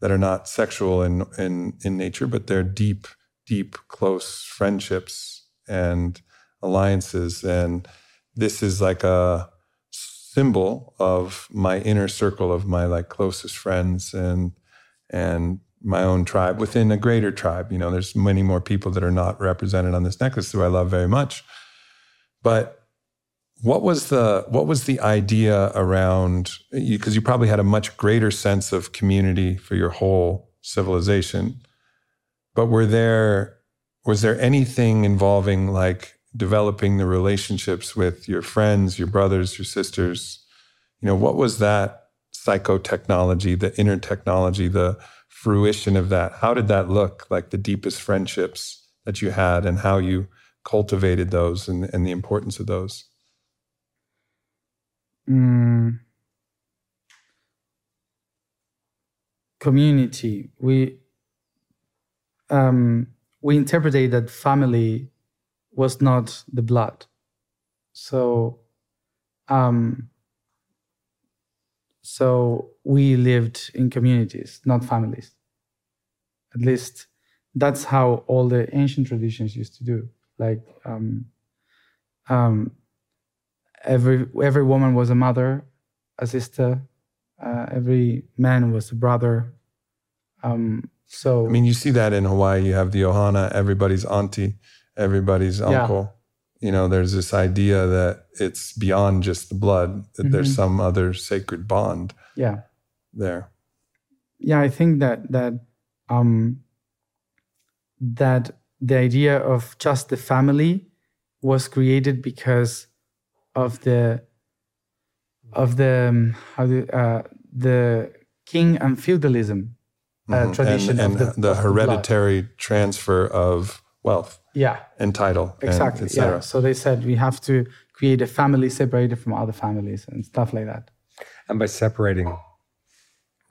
that are not sexual in nature, but they're deep, deep, close friendships and alliances. And this is like a symbol of my inner circle of my closest friends and my own tribe within a greater tribe. There's many more people that are not represented on this necklace who I love very much. But what was the idea around, because you probably had a much greater sense of community for your whole civilization, but was there anything involving developing the relationships with your friends, your brothers, your sisters? What was that psychotechnology, the inner technology, the fruition of that? How did that look, the deepest friendships that you had and how you cultivated those and the importance of those? Community. We interpreted that family was not the blood. So we lived in communities, not families. At least that's how all the ancient traditions used to do. every woman was a mother, a sister. Every man was a brother. So I mean, you see that in Hawaii. You have the ohana, everybody's auntie, everybody's uncle. Yeah. You know, there's this idea that it's beyond just the blood, that mm-hmm. there's some other sacred bond. Yeah. There. Yeah, I think that the idea of just the family was created because of the king and feudalism tradition and the hereditary transfer of wealth, and title, exactly, and et cetera. Yeah. So they said we have to create a family separated from other families and stuff like that. And by separating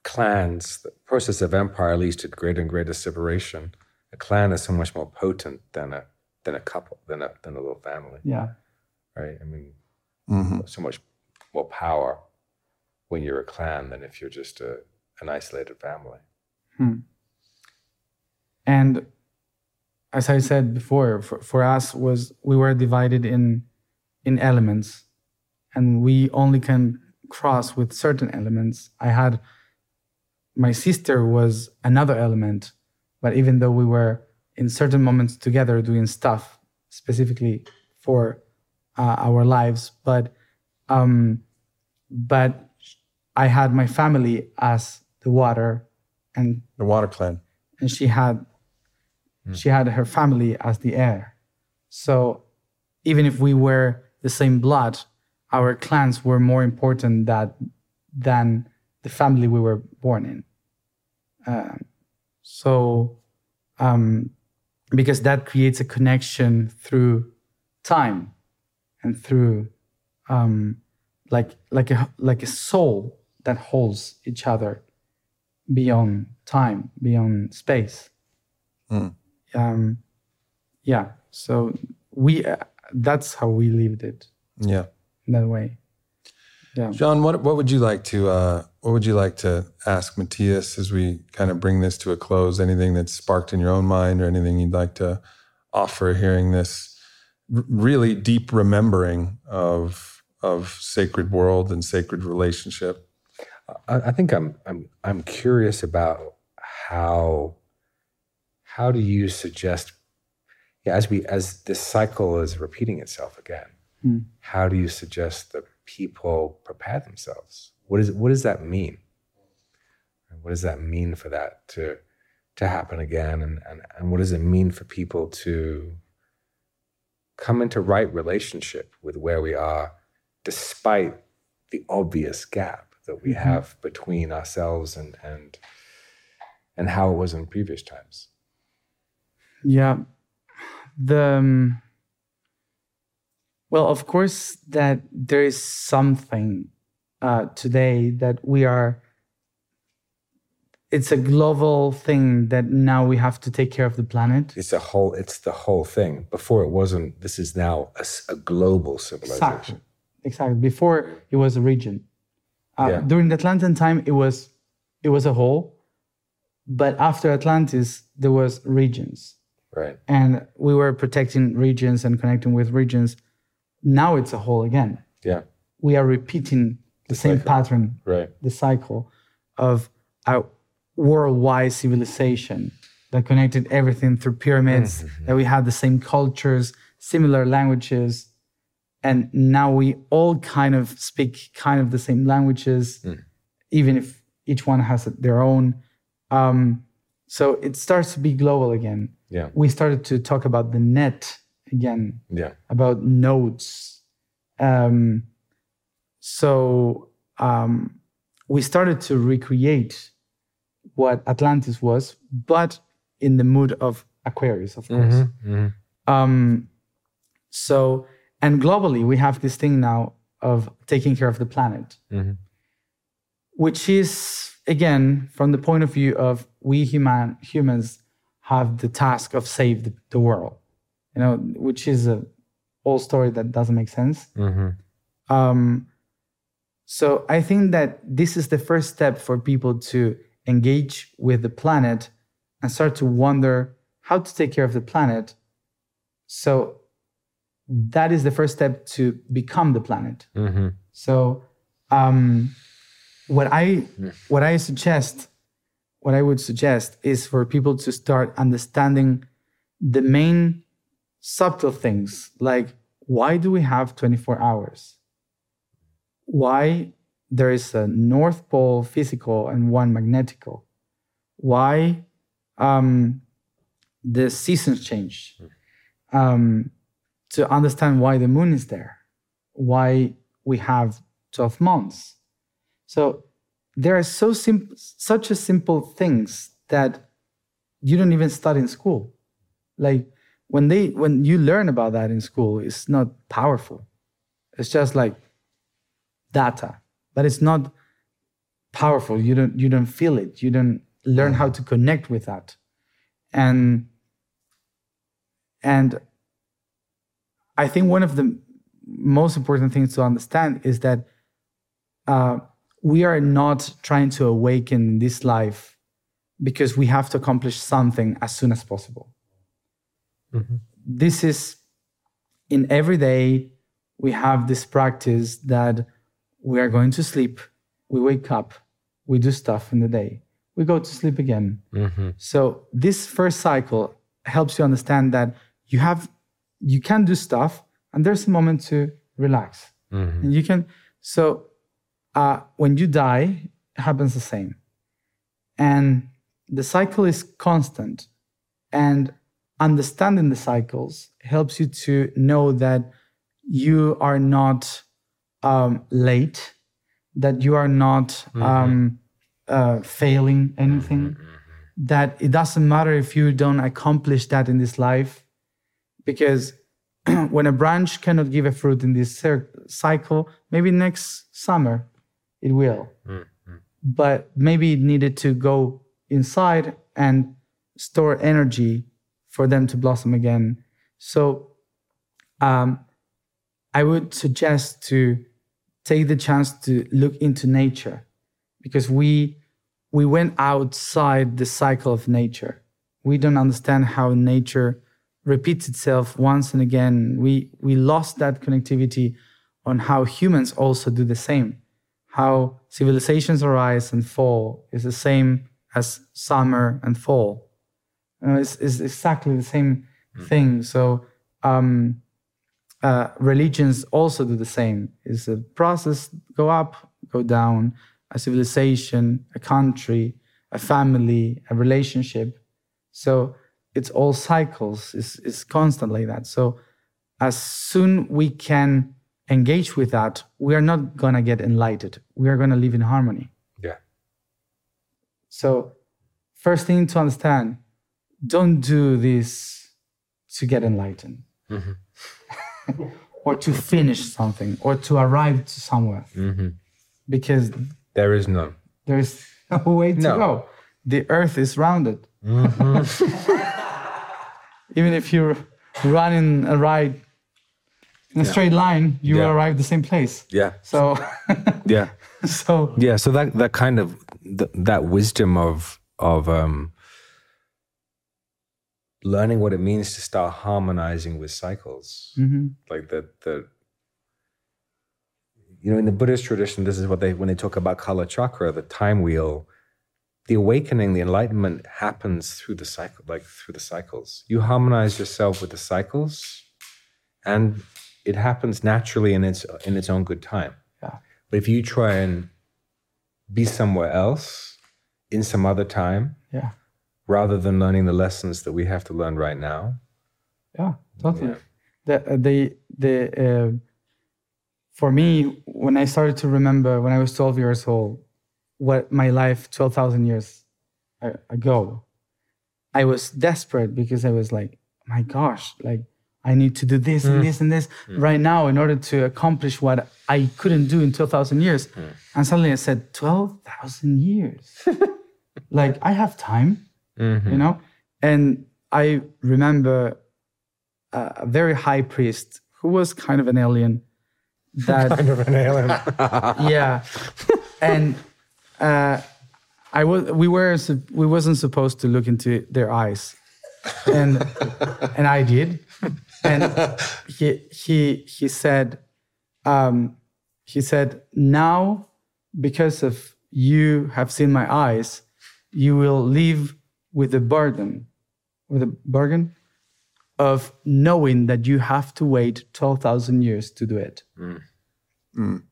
clans, the process of empire leads to greater and greater separation. A clan is so much more potent than a couple, than a little family. Yeah. Right. I mean, so much more power when you're a clan than if you're just an isolated family. And as I said before, for us was we were divided in elements, and we only can cross with certain elements. I had my sister was another element, but even though we were in certain moments together doing stuff specifically for our lives, but I had my family as the water and the water clan, and she had her family as the air. So even if we were the same blood, our clans were more important than the family we were born in. Because that creates a connection through time and through like a soul that holds each other beyond time, beyond space. So we that's how we lived it. Yeah, in that way. Yeah. John, what would you like to ask Matias as we kind of bring this to a close? Anything that's sparked in your own mind, or anything you'd like to offer hearing this really deep remembering of sacred world and sacred relationship? I think I'm curious about how do you suggest as this cycle is repeating itself again? How do you suggest that people prepare themselves? What does that mean? And what does that mean for that to happen again? And what does it mean for people to come into right relationship with where we are, despite the obvious gap that we have between ourselves and how it was in previous times? Yeah. Well, of course, that there is something today that we are. It's a global thing that now we have to take care of the planet. It's the whole thing. Before it wasn't. This is now a global civilization. Exactly. Before it was a region. During the Atlantean time, it was a whole, but after Atlantis, there was regions. Right. And we were protecting regions and connecting with regions. Now it's a whole again. Yeah. We are repeating the same pattern, right? The cycle of a worldwide civilization that connected everything through pyramids, that we had the same cultures, similar languages, and now we all kind of speak kind of the same languages, even if each one has their own. So it starts to be global again. Yeah. We started to talk about the net again, about nodes. So we started to recreate what Atlantis was, but in the mood of Aquarius, of course. And globally, we have this thing now of taking care of the planet, which is, again, from the point of view of we humans have the task of save the world. You know, which is a whole story that doesn't make sense. So I think that this is the first step for people to engage with the planet and start to wonder how to take care of the planet. So that is the first step to become the planet. Mm-hmm. So what I would suggest is for people to start understanding the main subtle things, like why do we have 24 hours? Why there is a North Pole physical and one magnetical? Why the seasons change? To understand why the moon is there, why we have 12 months. So there are such a simple things that you don't even study in school. Like when you learn about that in school, it's not powerful. It's just like data, but it's not powerful. You don't feel it. You don't learn how to connect with that. And I think one of the most important things to understand is that we are not trying to awaken this life because we have to accomplish something as soon as possible. Mm-hmm. This is, in every day, we have this practice that we are going to sleep, we wake up, we do stuff in the day, we go to sleep again. Mm-hmm. So this first cycle helps you understand that you can do stuff and there's a moment to relax. Mm-hmm. And you can, so when you die, it happens the same. And the cycle is constant. And understanding the cycles helps you to know that you are not late, that you are not failing anything, that it doesn't matter if you don't accomplish that in this life, because when a branch cannot give a fruit in this cycle, maybe next summer it will. Mm-hmm. But maybe it needed to go inside and store energy for them to blossom again. So I would suggest to take the chance to look into nature, because we went outside the cycle of nature. We don't understand how nature repeats itself once and again. We lost that connectivity on how humans also do the same. How civilizations arise and fall is the same as summer and fall. It's exactly the same thing. So religions also do the same. It's a process, go up, go down, a civilization, a country, a family, a relationship. So it's all cycles, it's constant like that. So as soon we can engage with that, we are not going to get enlightened. We are going to live in harmony. Yeah. So first thing to understand, don't do this to get enlightened or to finish something or to arrive to somewhere, because there is no way to go. The earth is rounded. Even if you run in a ride in a straight line, you will arrive at the same place. Yeah. So so that kind of that wisdom of learning what it means to start harmonizing with cycles, like that. You know, in the Buddhist tradition, this is what when they talk about Kala Chakra, the time wheel. The awakening, the enlightenment happens through the cycle, like through the cycles. You harmonize yourself with the cycles, and it happens naturally in its own good time. Yeah. But if you try and be somewhere else in some other time, rather than learning the lessons that we have to learn right now, for me, when I started to remember when I was 12 years old. What my life 12,000 years ago, I was desperate because I was like, my gosh, like I need to do this and this and this right now in order to accomplish what I couldn't do in 12,000 years. And suddenly I said, 12,000 years. Like I have time, you know? And I remember a very high priest who was kind of an alien. Yeah. And we wasn't supposed to look into their eyes, and I did, and he said, now because of you have seen my eyes, you will live with the burden of knowing that you have to wait 12,000 years to do it. Mm. Mm.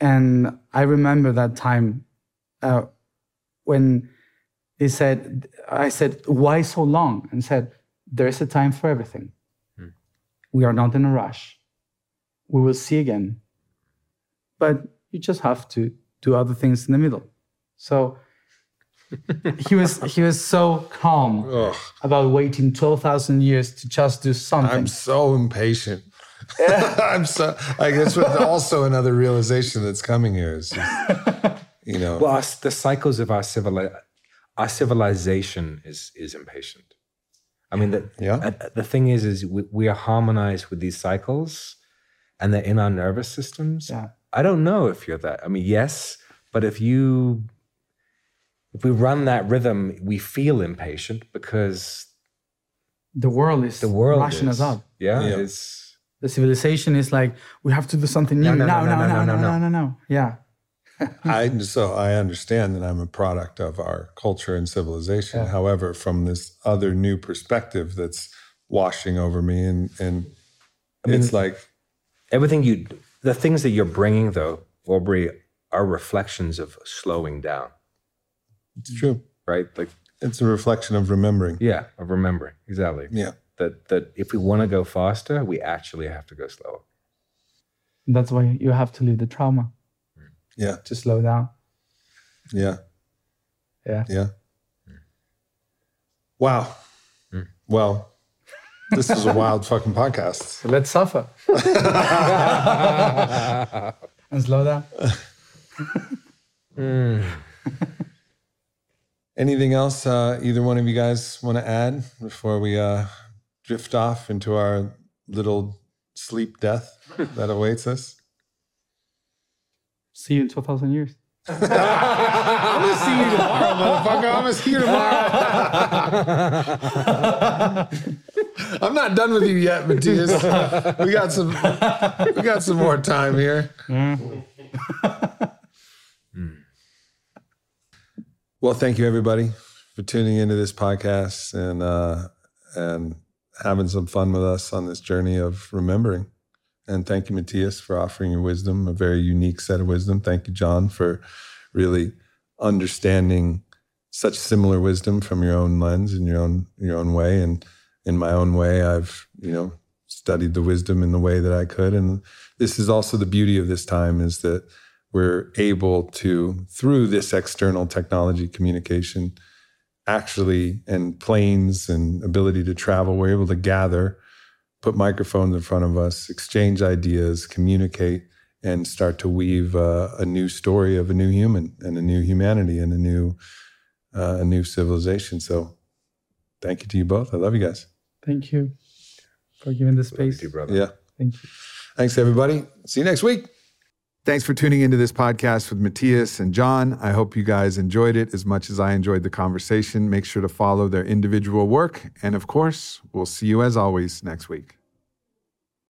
And I remember that time when he said, I said, why so long? And said, there is a time for everything. Mm. We are not in a rush. We will see again. But you just have to do other things in the middle. So he was so calm about waiting 12,000 years to just do something. I'm so impatient. Yeah. I guess also another realization that's coming here is, just, you know. Well, the cycles of our civilization is impatient. I mean, the thing is we are harmonized with these cycles and they're in our nervous systems. Yeah. I don't know if you're that. I mean, yes, but if we run that rhythm, we feel impatient because the world rushing us up. Yeah. It's, the civilization is like, we have to do something new. No. Yeah. So I understand that I'm a product of our culture and civilization. Yeah. However, from this other new perspective that's washing over me, and I mean, it's like everything the things that you're bringing though, Aubrey, are reflections of slowing down. It's true, right? Like it's a reflection of remembering. Yeah, of remembering, exactly. Yeah, that if we want to go faster, we actually have to go slower. That's why you have to leave the trauma. Yeah. To slow down. Yeah. Yeah. Yeah. Mm. Wow. Mm. Well, this is a wild fucking podcast. So let's suffer. And slow down. Mm. Anything else either one of you guys want to add before we drift off into our little sleep death that awaits us? See you in 12,000 years. I'm going to see you tomorrow, motherfucker. I'm going to see you tomorrow. I'm not done with you yet, Matias. We got some more time here. Mm. Well, thank you, everybody, for tuning into this podcast and having some fun with us on this journey of remembering. And thank you, Matias, for offering your wisdom, a very unique set of wisdom. Thank you, John, for really understanding such similar wisdom from your own lens and your own way. And in my own way, I've, studied the wisdom in the way that I could. And this is also the beauty of this time, is that we're able to, through this external technology communication, actually, and planes and ability to travel, we're able to gather, put microphones in front of us, exchange ideas, communicate, and start to weave a new story of a new human and a new humanity and a new civilization. So thank you to you both. I love you guys. Thank you for giving this space. Thank you, brother. Yeah. Thank you. Thanks, everybody. See you next week. Thanks for tuning into this podcast with Matias and John. I hope you guys enjoyed it as much as I enjoyed the conversation. Make sure to follow their individual work. And of course, we'll see you as always next week.